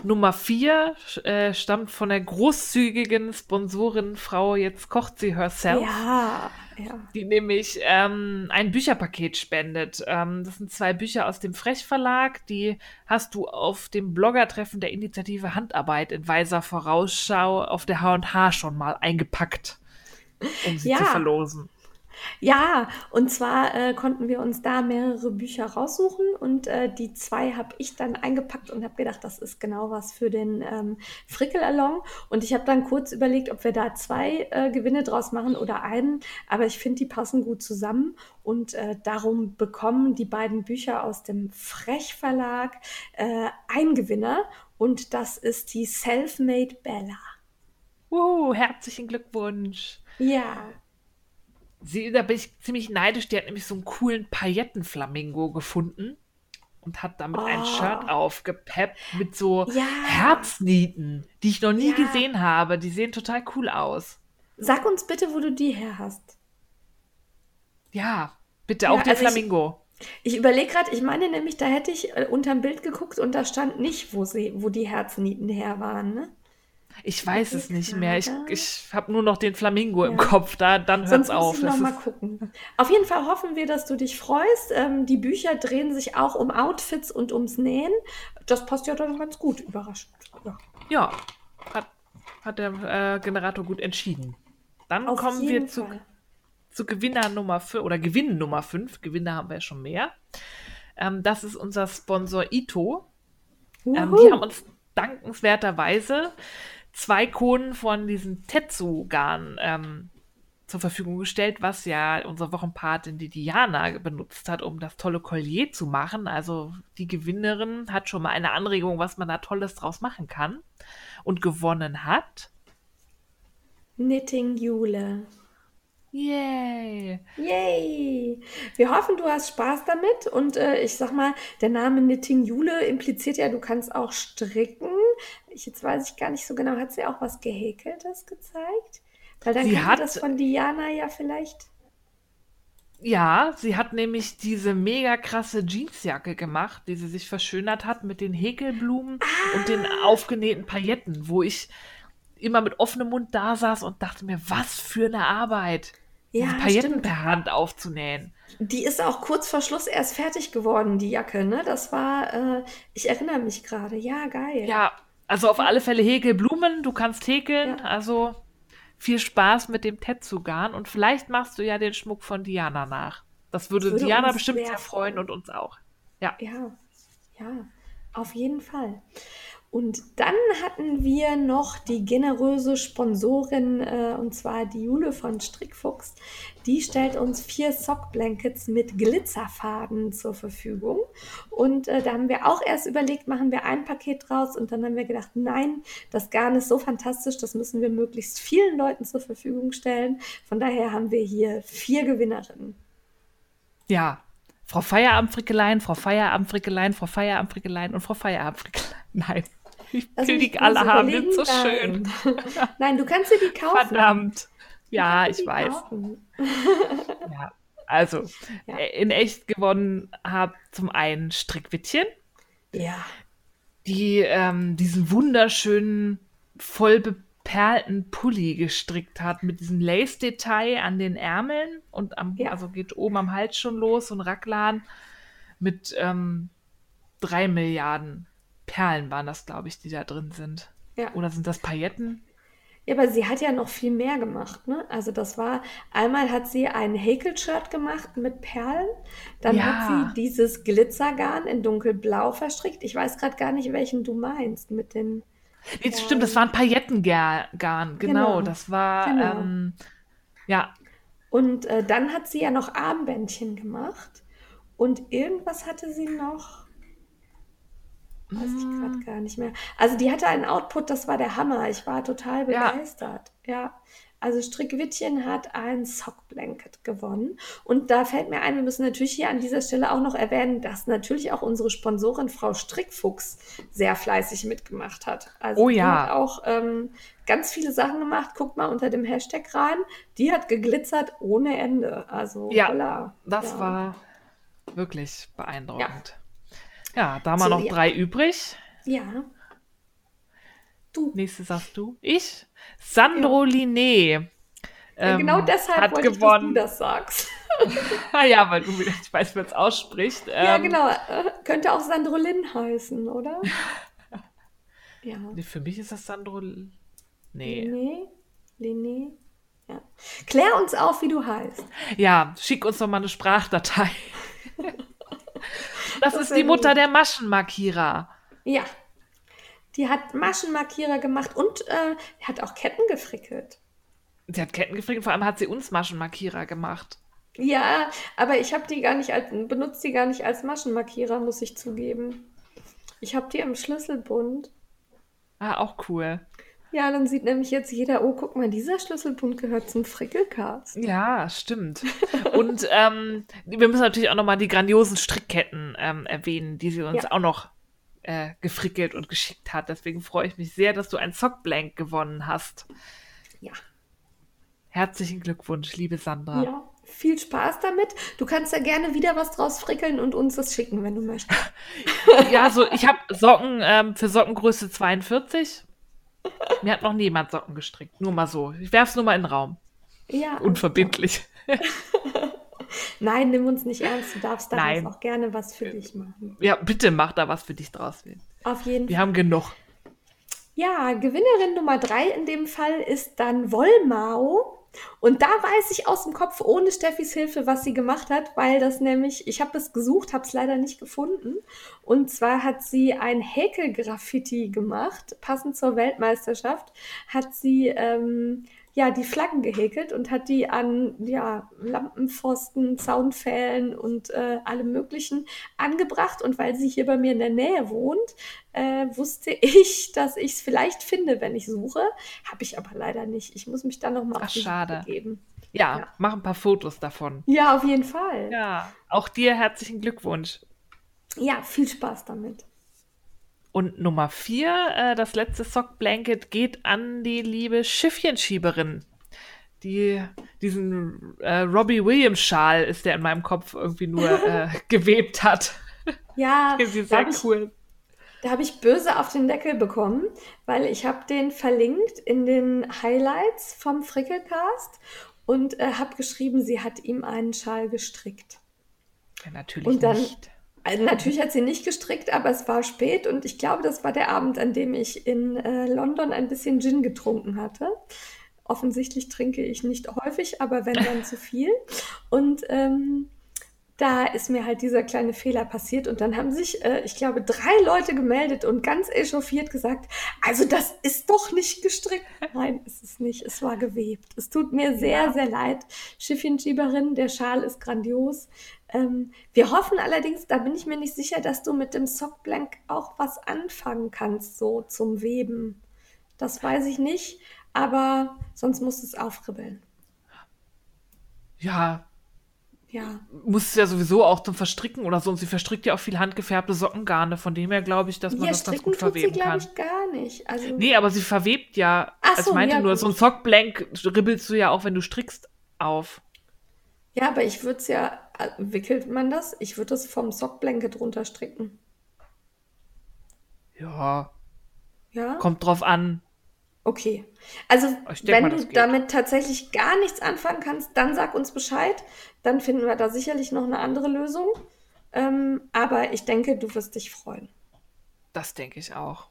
Nummer vier äh, stammt von der großzügigen Sponsorin Frau Jetzt kocht sie herself. Ja, ja. Die nämlich ähm, ein Bücherpaket spendet. Ähm, das sind zwei Bücher aus dem Frechverlag. Die hast du auf dem Bloggertreffen der Initiative Handarbeit in weiser Vorausschau auf der H und H schon mal eingepackt, um sie ja. zu verlosen. Ja, und zwar äh, konnten wir uns da mehrere Bücher raussuchen und äh, die zwei habe ich dann eingepackt und habe gedacht, das ist genau was für den ähm, Frickel-Along, und ich habe dann kurz überlegt, ob wir da zwei äh, Gewinne draus machen oder einen, aber ich finde, die passen gut zusammen, und äh, darum bekommen die beiden Bücher aus dem Frechverlag äh, einen Gewinner, und das ist die Selfmade Bella. Wow, herzlichen Glückwunsch. Ja. Sie, da bin ich ziemlich neidisch, die hat nämlich so einen coolen Paillettenflamingo gefunden und hat damit oh. ein Shirt aufgepeppt mit so ja. Herznieten, die ich noch nie ja. gesehen habe. Die sehen total cool aus. Sag uns bitte, wo du die her hast. Ja, bitte auch ja, den also Flamingo. Ich, ich überlege gerade, ich meine nämlich, da hätte ich unterm Bild geguckt und da stand nicht, wo, sie, wo die Herznieten her waren, ne? Ich weiß es nicht mehr. Ich, ich habe nur noch den Flamingo ja. im Kopf. Da, dann hört es auf. Sonst muss ich noch mal gucken. Auf jeden Fall hoffen wir, dass du dich freust. Ähm, die Bücher drehen sich auch um Outfits und ums Nähen. Das passt ja dann ganz gut, überraschend. Ja, ja, hat, hat der äh, Generator gut entschieden. Dann auf kommen wir zu, zu Gewinner Nummer fünf oder Gewinn Nummer fünf. Gewinner haben wir ja schon mehr. Ähm, das ist unser Sponsor Ito. Ähm, die haben uns dankenswerterweise zwei Konen von diesem Tetsu-Garn ähm, zur Verfügung gestellt, was ja unsere Wochenpatin, die Diana, benutzt hat, um das tolle Collier zu machen. Also die Gewinnerin hat schon mal eine Anregung, was man da Tolles draus machen kann. Und gewonnen hat Knitting Jule. Yay! Yay! Wir hoffen, du hast Spaß damit, und äh, ich sag mal, der Name Knitting Jule impliziert ja, du kannst auch stricken. Ich, jetzt weiß ich gar nicht so genau, hat sie auch was Gehäkeltes gezeigt? Weil dann kommt das von Diana ja vielleicht. Ja, sie hat nämlich diese mega krasse Jeansjacke gemacht, die sie sich verschönert hat mit den Häkelblumen ah. und den aufgenähten Pailletten, wo ich immer mit offenem Mund da saß und dachte mir, was für eine Arbeit. Ja, die Pailletten stimmt. per Hand aufzunähen. Die ist auch kurz vor Schluss erst fertig geworden, die Jacke, ne? Das war, äh, ich erinnere mich gerade. Ja, geil. Ja, also auf alle Fälle Häkelblumen, du kannst häkeln, ja. also viel Spaß mit dem Tetsu-Garn, und vielleicht machst du ja den Schmuck von Diana nach. Das würde, würde Diana bestimmt sehr freuen und uns auch. Ja. ja, ja, auf jeden Fall. Und dann hatten wir noch die generöse Sponsorin, äh, und zwar die Jule von Strickfuchs. Die stellt uns vier Sockblankets mit Glitzerfaden zur Verfügung. Und äh, da haben wir auch erst überlegt, machen wir ein Paket draus. Und dann haben wir gedacht, nein, das Garn ist so fantastisch, das müssen wir möglichst vielen Leuten zur Verfügung stellen. Von daher haben wir hier vier Gewinnerinnen. Ja, Frau Feierabendfrickelein, Frau Feierabendfrickelein, Frau Feierabendfrickelein und Frau Feierabendfrickelein. Nein. Ich will die alle haben, die sind so schön. Nein, du kannst dir die kaufen. Verdammt. Ja, ich weiß. Ja, also, ja. in echt gewonnen habe zum einen Strickwittchen. Ja. Die ähm, diesen wunderschönen, voll beperlten Pulli gestrickt hat mit diesem Lace-Detail an den Ärmeln. Und am, ja. also geht oben am Hals schon los, so ein Rackladen mit ähm, drei Milliarden Perlen waren das, glaube ich, die da drin sind. Ja. Oder sind das Pailletten? Ja, aber sie hat ja noch viel mehr gemacht, ne? Also das war, einmal hat sie ein Häkelshirt gemacht mit Perlen, dann ja. hat sie dieses Glitzergarn in dunkelblau verstrickt. Ich weiß gerade gar nicht, welchen du meinst mit den... Nee, das stimmt, das war ein Paillettengarn, genau, genau. Das war, genau. Ähm, ja. Und äh, dann hat sie ja noch Armbändchen gemacht und irgendwas hatte sie noch... Weiß ich gerade gar nicht mehr. Also die hatte einen Output, das war der Hammer. Ich war total begeistert. Ja. ja. Also Strickwittchen hat ein Sockblanket gewonnen. Und da fällt mir ein, wir müssen natürlich hier an dieser Stelle auch noch erwähnen, dass natürlich auch unsere Sponsorin Frau Strickfuchs sehr fleißig mitgemacht hat. Also oh ja. die hat auch ähm, ganz viele Sachen gemacht. Guckt mal unter dem Hashtag rein. Die hat geglitzert ohne Ende. Also ja, holla. das ja. war wirklich beeindruckend. Ja. Ja, da haben wir so, noch drei ja. übrig. Ja. Du. Nächstes sagst du. Ich? Sandro ja. Liné. Ähm, genau deshalb hat wollte gewonnen. Ich, dass du das sagst. ja, weil du, ich weiß, wie man es ausspricht. Ja, ähm, genau. Äh, könnte auch Sandro Lin heißen, oder? ja. Nee, für mich ist das Sandro... Nee. Liné? Liné? Ja. Klär uns auf, wie du heißt. Ja, schick uns doch mal eine Sprachdatei. Das, das ist die Mutter der Maschenmarkierer. Ja, die hat Maschenmarkierer gemacht und äh, hat auch Ketten gefrickelt. Sie hat Ketten gefrickelt, vor allem hat sie uns Maschenmarkierer gemacht. Ja, aber ich habe die gar nicht als, benutze die gar nicht als Maschenmarkierer, muss ich zugeben. Ich habe die im Schlüsselbund. Ah, auch cool. Ja, dann sieht nämlich jetzt jeder, oh, guck mal, dieser Schlüsselbund gehört zum Frickelcast. Ja, stimmt. Und ähm, wir müssen natürlich auch nochmal die grandiosen Strickketten ähm, erwähnen, die sie uns ja. auch noch äh, gefrickelt und geschickt hat. Deswegen freue ich mich sehr, dass du ein Sockblank gewonnen hast. Ja. Herzlichen Glückwunsch, liebe Sandra. Ja, viel Spaß damit. Du kannst ja gerne wieder was draus frickeln und uns das schicken, wenn du möchtest. ja, so ich habe Socken ähm, für Sockengröße zweiundvierzig. Mir hat noch niemand Socken gestrickt. Nur mal so. Ich werf's nur mal in den Raum. Ja. Unverbindlich. Nein, nimm uns nicht ernst. Du darfst daraus auch gerne was für dich machen. Ja, bitte mach da was für dich draus. Auf jeden Wir Fall. Wir haben genug. Ja, Gewinnerin Nummer drei in dem Fall ist dann Wollmau. Und da weiß ich aus dem Kopf, ohne Steffis Hilfe, was sie gemacht hat, weil das nämlich, ich habe es gesucht, habe es leider nicht gefunden. Und zwar hat sie ein Häkelgraffiti gemacht, passend zur Weltmeisterschaft, hat sie ähm, ja, die Flaggen gehäkelt und hat die an ja, Lampenpfosten, Zaunpfählen und äh, allem Möglichen angebracht. Und weil sie hier bei mir in der Nähe wohnt, äh, wusste ich, dass ich es vielleicht finde, wenn ich suche. Habe ich aber leider nicht. Ich muss mich dann nochmal auf die Suche begeben. Ja, ja, mach ein paar Fotos davon. Ja, auf jeden Fall. Ja, auch dir herzlichen Glückwunsch. Ja, viel Spaß damit. Und Nummer vier, äh, das letzte Sockblanket geht an die liebe Schiffchenschieberin. Die, diesen äh, Robbie Williams-Schal ist, der in meinem Kopf irgendwie nur äh, gewebt hat. Ja, den sie sehr cool. Da habe ich böse auf den Deckel bekommen, weil ich habe den verlinkt in den Highlights vom Frickelcast und äh, habe geschrieben, sie hat ihm einen Schal gestrickt. Ja, natürlich und dann, nicht. Also natürlich hat sie nicht gestrickt, aber es war spät und ich glaube, das war der Abend, an dem ich in äh, London ein bisschen Gin getrunken hatte. Offensichtlich trinke ich nicht häufig, aber wenn, dann zu viel. Und ähm, da ist mir halt dieser kleine Fehler passiert und dann haben sich, äh, ich glaube, drei Leute gemeldet und ganz echauffiert gesagt, also das ist doch nicht gestrickt. Nein, es ist nicht, es war gewebt. Es tut mir sehr, ja. sehr leid, Schiffchenschieberin, der Schal ist grandios. Ähm, wir hoffen allerdings, da bin ich mir nicht sicher, dass du mit dem Sockblank auch was anfangen kannst, so zum Weben. Das weiß ich nicht, aber sonst musst du es aufribbeln. Ja. Ja. Musst du ja sowieso auch zum Verstricken oder so. Und sie verstrickt ja auch viel handgefärbte Sockengarne. Von dem her glaube ich, dass man ja, das ganz gut verweben sie, kann. Ja, stricken tut sie, glaube ich, gar nicht. Also nee, aber sie verwebt ja. Ach so, ich meinte ja, nur, gut. So ein Sockblank ribbelst du ja auch, wenn du strickst, auf. Ja, aber ich würde es ja, wickelt man das? Ich würde es vom Sockblanket runterstricken. Ja. Ja? Kommt drauf an. Okay. Also, wenn mal, du damit tatsächlich gar nichts anfangen kannst, dann sag uns Bescheid. Dann finden wir da sicherlich noch eine andere Lösung. Ähm, aber ich denke, du wirst dich freuen. Das denke ich auch.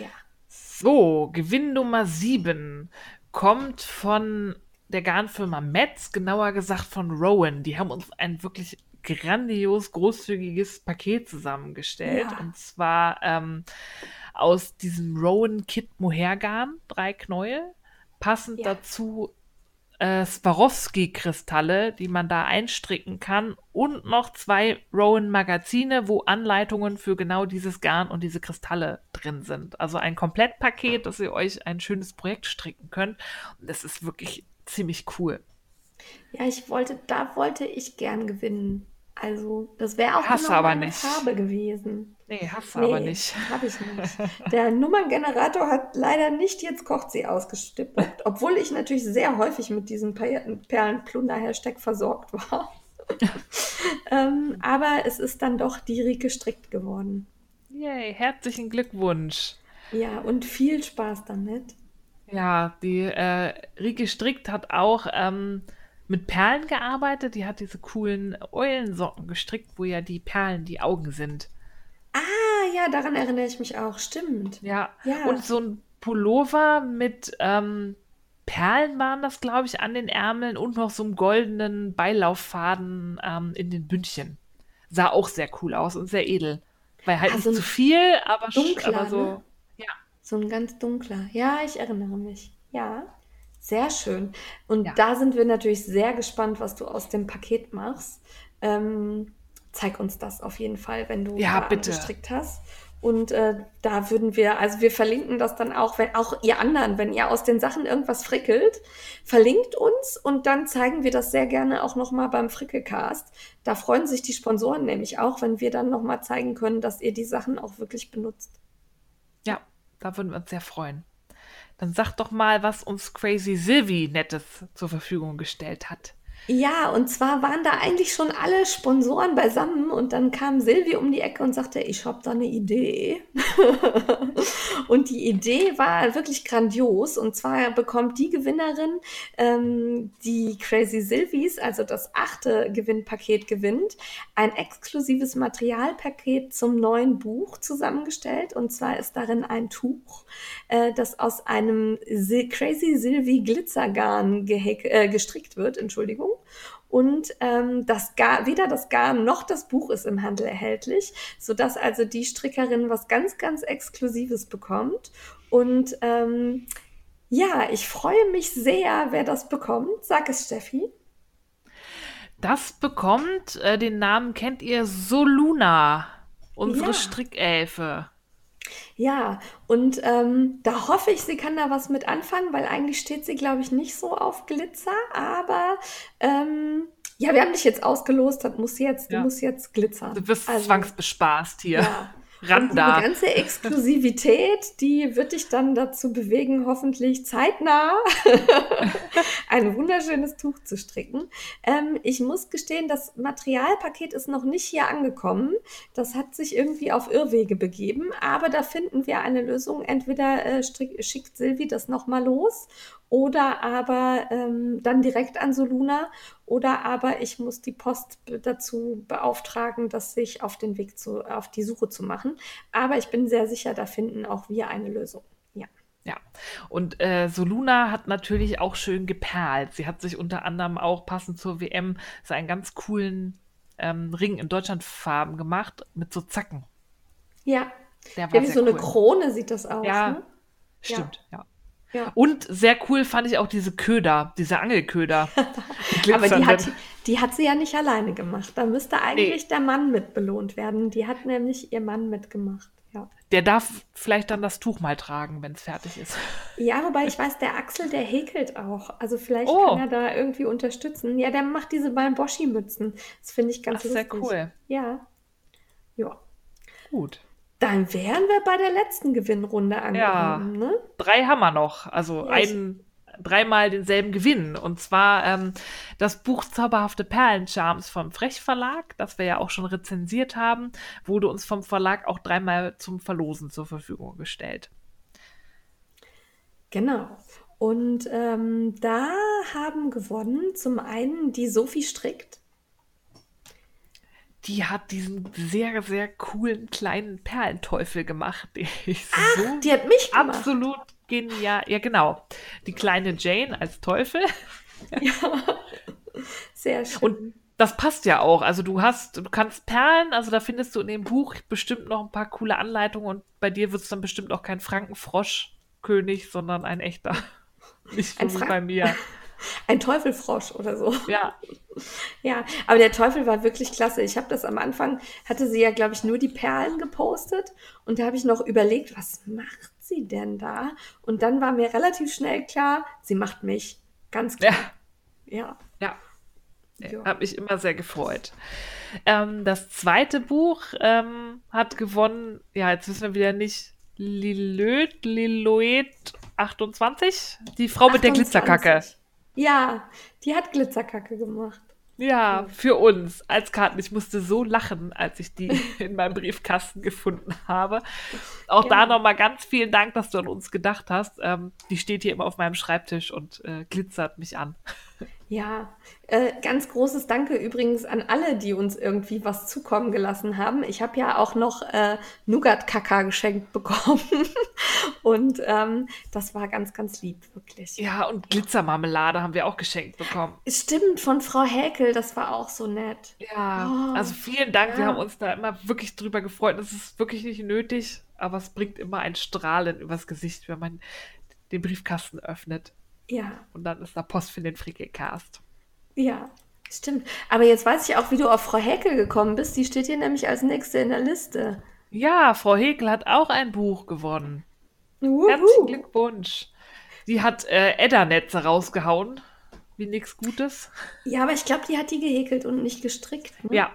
Ja. So, Gewinn Nummer sieben kommt von der Garnfirma Metz, genauer gesagt von Rowan. Die haben uns ein wirklich grandios großzügiges Paket zusammengestellt. Ja. Und zwar ähm, aus diesem Rowan Kit Mohair Garn, drei Knäuel, passend ja. dazu äh, Swarovski-Kristalle, die man da einstricken kann, und noch zwei Rowan-Magazine, wo Anleitungen für genau dieses Garn und diese Kristalle drin sind. Also ein Komplettpaket, dass ihr euch ein schönes Projekt stricken könnt. Und das ist wirklich ziemlich cool. Ja, ich wollte, da wollte ich gern gewinnen. Also, das wäre auch genau meine Farbe gewesen. Nee, hast du nee, aber nicht. Habe ich nicht. Der Nummerngenerator hat leider nicht Jetzt kocht sie ausgestippelt, obwohl ich natürlich sehr häufig mit diesem Paillettenperlenplunder-Hashtag versorgt war. ähm, aber es ist dann doch die Rike strikt geworden. Yay, herzlichen Glückwunsch. Ja, und viel Spaß damit. Ja, die äh, Rike Strikt hat auch ähm, mit Perlen gearbeitet. Die hat diese coolen Eulensocken gestrickt, wo ja die Perlen die Augen sind. Ah, ja, daran erinnere ich mich auch. Stimmt. Ja, ja. Und so ein Pullover mit ähm, Perlen waren das, glaube ich, an den Ärmeln und noch so einem goldenen Beilauffaden ähm, in den Bündchen. Sah auch sehr cool aus und sehr edel. Weil halt also nicht zu viel, aber, dunkler, aber so. Ne? Ja. So ein ganz dunkler. Ja, ich erinnere mich. Ja, sehr schön. Und ja, da sind wir natürlich sehr gespannt, was du aus dem Paket machst. Ähm, Zeig uns das auf jeden Fall, wenn du ja, da angestrickt hast. Und äh, da würden wir, also wir verlinken das dann auch, wenn auch ihr anderen, wenn ihr aus den Sachen irgendwas frickelt, verlinkt uns und dann zeigen wir das sehr gerne auch nochmal beim Frickelcast. Da freuen sich die Sponsoren nämlich auch, wenn wir dann nochmal zeigen können, dass ihr die Sachen auch wirklich benutzt. Ja, da würden wir uns sehr freuen. Dann sagt doch mal, was uns Crazy Silvie Nettes zur Verfügung gestellt hat. Ja, und zwar waren da eigentlich schon alle Sponsoren beisammen und dann kam Silvie um die Ecke und sagte, ich habe da eine Idee. Und die Idee war wirklich grandios, und zwar bekommt die Gewinnerin, ähm, die Crazy Silvies, also das achte Gewinnpaket gewinnt, ein exklusives Materialpaket zum neuen Buch zusammengestellt, und zwar ist darin ein Tuch, äh, das aus einem Sil- Crazy Silvie Glitzergarn gehäk- äh, gestrickt wird, Entschuldigung. Und ähm, das Garn, weder das Garn noch das Buch ist im Handel erhältlich, sodass also die Strickerin was ganz, ganz Exklusives bekommt. Und ähm, ja, ich freue mich sehr, wer das bekommt. Sag es, Steffi. Das bekommt, äh, den Namen kennt ihr, Soluna, unsere ja. Strickelfe. Ja, und ähm, da hoffe ich, sie kann da was mit anfangen, weil eigentlich steht sie, glaube ich, nicht so auf Glitzer, aber ähm, ja, wir haben dich jetzt ausgelost, das muss jetzt, ja. du musst jetzt glitzern. Du wirst also zwangsbespaßt hier. Ja. Und die ganze Exklusivität, die wird dich dann dazu bewegen, hoffentlich zeitnah ein wunderschönes Tuch zu stricken. Ähm, ich muss gestehen, das Materialpaket ist noch nicht hier angekommen. Das hat sich irgendwie auf Irrwege begeben. Aber da finden wir eine Lösung. Entweder äh, strick, schickt Silvie das nochmal los oder aber ähm, dann direkt an Soluna. Oder aber ich muss die Post dazu beauftragen, das sich auf den Weg zu, auf die Suche zu machen. Aber ich bin sehr sicher, da finden auch wir eine Lösung. Ja. Ja. Und äh, Soluna hat natürlich auch schön geperlt. Sie hat sich unter anderem auch passend zur W M so einen ganz coolen ähm, Ring in Deutschlandfarben gemacht mit so Zacken. Ja. Der war ja, wie so cool. Eine Krone sieht das aus. Ja. Ne? Stimmt. Ja. ja. Ja. Und sehr cool fand ich auch diese Köder, diese Angelköder. Die aber die hat, die hat sie ja nicht alleine gemacht. Da müsste eigentlich nee. der Mann mit belohnt werden. Die hat nämlich ihr Mann mitgemacht. Ja. Der darf vielleicht dann das Tuch mal tragen, wenn es fertig ist. Ja, wobei ich weiß, der Axel, der häkelt auch. Also vielleicht oh. kann er da irgendwie unterstützen. Ja, der macht diese Ballenboschi-Mützen. Das finde ich ganz Ach, lustig. Sehr cool. Ja. Ja. Gut. Dann wären wir bei der letzten Gewinnrunde angekommen, ja, ne? Drei haben wir noch, also ja, einen, dreimal denselben Gewinn. Und zwar ähm, das Buch Zauberhafte Perlenscharms vom Frechverlag, das wir ja auch schon rezensiert haben, wurde uns vom Verlag auch dreimal zum Verlosen zur Verfügung gestellt. Genau. Und ähm, da haben gewonnen zum einen die Sophie Strickt. Die hat diesen sehr, sehr coolen kleinen Perlenteufel gemacht. Die ich Ach, so die hat mich gemacht. Absolut genial. Ja, genau. Die kleine Jane als Teufel. Ja, sehr schön. Und das passt ja auch. Also du hast, du kannst Perlen, also da findest du in dem Buch bestimmt noch ein paar coole Anleitungen, und bei dir wird es dann bestimmt auch kein Frankenfroschkönig, sondern ein echter. Nicht so ein wie Frank- bei mir. Ein Teufelfrosch oder so. Ja. Ja, aber der Teufel war wirklich klasse. Ich habe das am Anfang, hatte sie ja, glaube ich, nur die Perlen gepostet. Und da habe ich noch überlegt, was macht sie denn da? Und dann war mir relativ schnell klar, sie macht mich. Ganz klar. Ja. Ja. Ja. Ja. Habe mich immer sehr gefreut. Ähm, das zweite Buch ähm, hat gewonnen, ja, jetzt wissen wir wieder nicht, Lilöt, Liloet achtundzwanzig, die Frau achtundzwanzig mit der Glitzerkacke. Ja, die hat Glitzerkacke gemacht. Ja, für uns als Karten. Ich musste so lachen, als ich die in meinem Briefkasten gefunden habe. Auch ja. Da nochmal ganz vielen Dank, dass du an uns gedacht hast. Ähm, die steht hier immer auf meinem Schreibtisch und äh, glitzert mich an. Ja, äh, ganz großes Danke übrigens an alle, die uns irgendwie was zukommen gelassen haben. Ich habe ja auch noch äh, Nougat-Kaka geschenkt bekommen. Und ähm, das war ganz, ganz lieb, wirklich. Ja, und Glitzermarmelade haben wir auch geschenkt bekommen. Stimmt, von Frau Häkel, das war auch so nett. Ja, oh, also vielen Dank, ja. Wir haben uns da immer wirklich drüber gefreut. Das ist wirklich nicht nötig, aber es bringt immer ein Strahlen übers Gesicht, wenn man den Briefkasten öffnet. Ja. Und dann ist da Post für den Frickelcast. Ja, stimmt. Aber jetzt weiß ich auch, wie du auf Frau Häkel gekommen bist. Die steht hier nämlich als Nächste in der Liste. Ja, Frau Häkel hat auch ein Buch gewonnen. Uhuhu. Herzlichen Glückwunsch. Die hat äh, Edda-Netze rausgehauen. Wie nichts Gutes. Ja, aber ich glaube, die hat die gehäkelt und nicht gestrickt. Ne? Ja.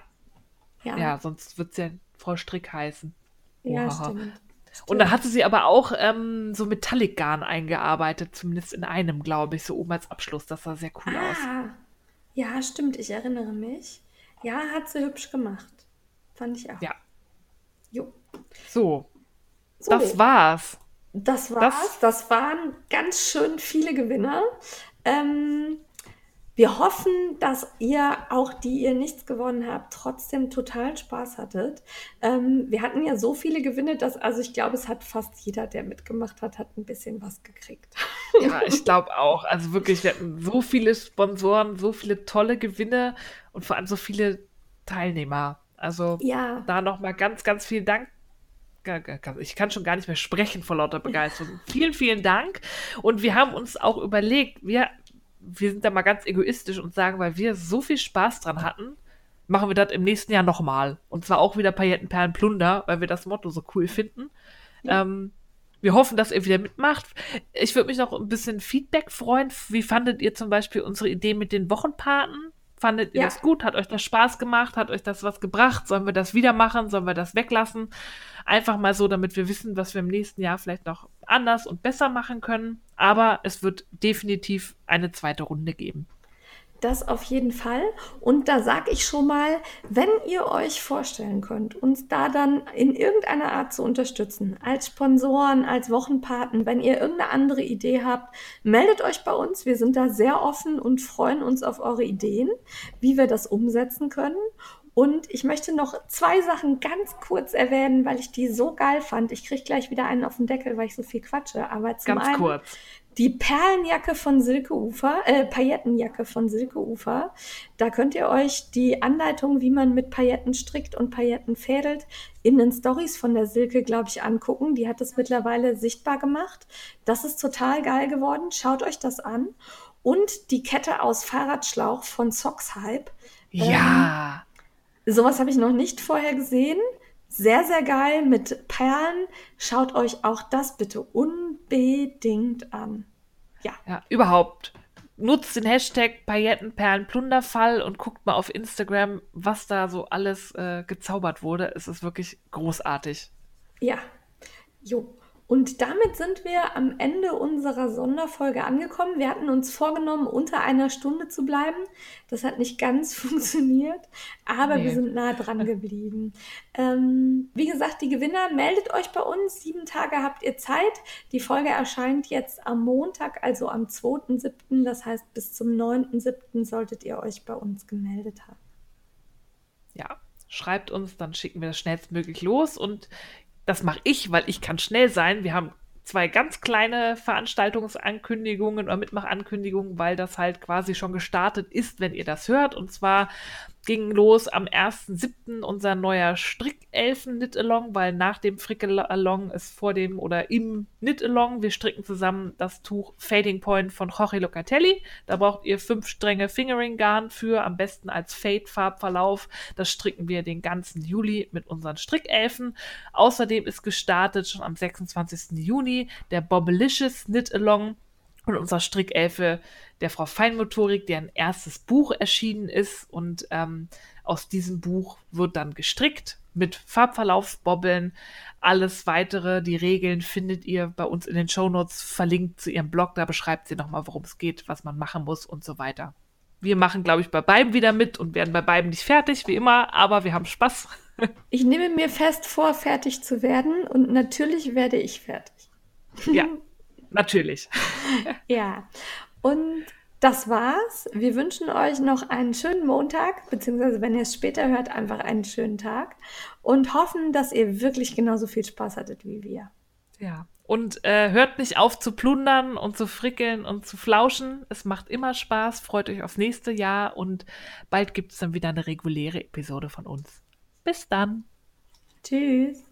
ja. Ja, sonst wird sie ja Frau Strick heißen. Ja, Oha. Stimmt. Stimmt. Und dann hatte sie aber auch ähm, so Metallic-Garn eingearbeitet, zumindest in einem, glaube ich, so oben als Abschluss. Das sah sehr cool ah, aus. Ja, stimmt, ich erinnere mich. Ja, hat sie hübsch gemacht. Fand ich auch. Ja. Jo. So, so. Das war's. Das war's. Das, das waren ganz schön viele Gewinner. Ähm, wir hoffen, dass ihr, auch die ihr nichts gewonnen habt, trotzdem total Spaß hattet. Ähm, wir hatten ja so viele Gewinne, dass, also ich glaube, es hat fast jeder, der mitgemacht hat, hat ein bisschen was gekriegt. Ja, ich glaube auch. Also wirklich, wir hatten so viele Sponsoren, so viele tolle Gewinne und vor allem so viele Teilnehmer. Also ja. Da nochmal ganz, ganz vielen Dank. Ich kann schon gar nicht mehr sprechen vor lauter Begeisterung. Vielen, vielen Dank. Und wir haben uns auch überlegt, wir Wir sind da mal ganz egoistisch und sagen, weil wir so viel Spaß dran hatten, machen wir das im nächsten Jahr nochmal. Und zwar auch wieder Paillettenperlenplunder, weil wir das Motto so cool finden. Ja. Ähm, wir hoffen, dass ihr wieder mitmacht. Ich würde mich noch ein bisschen Feedback freuen. Wie fandet ihr zum Beispiel unsere Idee mit den Wochenpaten? Fandet ihr ja. das gut? Hat euch das Spaß gemacht? Hat euch das was gebracht? Sollen wir das wieder machen? Sollen wir das weglassen? Einfach mal so, damit wir wissen, was wir im nächsten Jahr vielleicht noch anders und besser machen können. Aber es wird definitiv eine zweite Runde geben. Das auf jeden Fall. Und da sage ich schon mal, wenn ihr euch vorstellen könnt, uns da dann in irgendeiner Art zu unterstützen, als Sponsoren, als Wochenpaten, wenn ihr irgendeine andere Idee habt, meldet euch bei uns. Wir sind da sehr offen und freuen uns auf eure Ideen, wie wir das umsetzen können. Und ich möchte noch zwei Sachen ganz kurz erwähnen, weil ich die so geil fand. Ich kriege gleich wieder einen auf den Deckel, weil ich so viel quatsche. Aber zum ganz einen... kurz. Die Perlenjacke von Silke Ufer, äh, Paillettenjacke von Silke Ufer. Da könnt ihr euch die Anleitung, wie man mit Pailletten strickt und Pailletten fädelt, in den Stories von der Silke, glaube ich, angucken. Die hat das mittlerweile sichtbar gemacht. Das ist total geil geworden. Schaut euch das an. Und die Kette aus Fahrradschlauch von Socks Hype. Ja. Ähm, sowas habe ich noch nicht vorher gesehen. Sehr, sehr geil mit Perlen. Schaut euch auch das bitte unbedingt an. Ja. Ja, überhaupt. Nutzt den Hashtag Paillettenperlenplunderfall und guckt mal auf Instagram, was da so alles äh, gezaubert wurde. Es ist wirklich großartig. Ja. Jo. Und damit sind wir am Ende unserer Sonderfolge angekommen. Wir hatten uns vorgenommen, unter einer Stunde zu bleiben. Das hat nicht ganz funktioniert, aber nee. Wir sind nah dran geblieben. Ähm, wie gesagt, die Gewinner, meldet euch bei uns. Sieben Tage habt ihr Zeit. Die Folge erscheint jetzt am Montag, also am zweiten siebten Das heißt, bis zum neunten siebten solltet ihr euch bei uns gemeldet haben. Ja, schreibt uns, dann schicken wir das schnellstmöglich los und das mache ich, weil ich kann schnell sein. Wir haben zwei ganz kleine Veranstaltungsankündigungen oder Mitmachankündigungen, weil das halt quasi schon gestartet ist, wenn ihr das hört. Und zwar ging los am ersten siebten unser neuer Strickelfen-Knit-Along, weil nach dem Frickel-Along ist vor dem oder im Knit-Along, wir stricken zusammen das Tuch Fading Point von Jorge Locatelli. Da braucht ihr fünf Stränge Fingering-Garn für, am besten als Fade-Farbverlauf. Das stricken wir den ganzen Juli mit unseren Strickelfen. Außerdem ist gestartet schon am sechsundzwanzigsten Juni der Bobblicious Knit-Along. Und unser Strickelfe der Frau Feinmotorik, deren erstes Buch erschienen ist. Und ähm, aus diesem Buch wird dann gestrickt mit Farbverlaufsbobbeln. Alles Weitere, die Regeln, findet ihr bei uns in den Shownotes verlinkt zu ihrem Blog. Da beschreibt sie nochmal, worum es geht, was man machen muss und so weiter. Wir machen, glaube ich, bei beiden wieder mit und werden bei beiden nicht fertig, wie immer. Aber wir haben Spaß. Ich nehme mir fest vor, fertig zu werden. Und natürlich werde ich fertig. Ja. Natürlich. Ja, und das war's. Wir wünschen euch noch einen schönen Montag, beziehungsweise wenn ihr es später hört, einfach einen schönen Tag und hoffen, dass ihr wirklich genauso viel Spaß hattet wie wir. Ja, und äh, hört nicht auf zu plundern und zu frickeln und zu flauschen. Es macht immer Spaß, freut euch aufs nächste Jahr und bald gibt es dann wieder eine reguläre Episode von uns. Bis dann. Tschüss.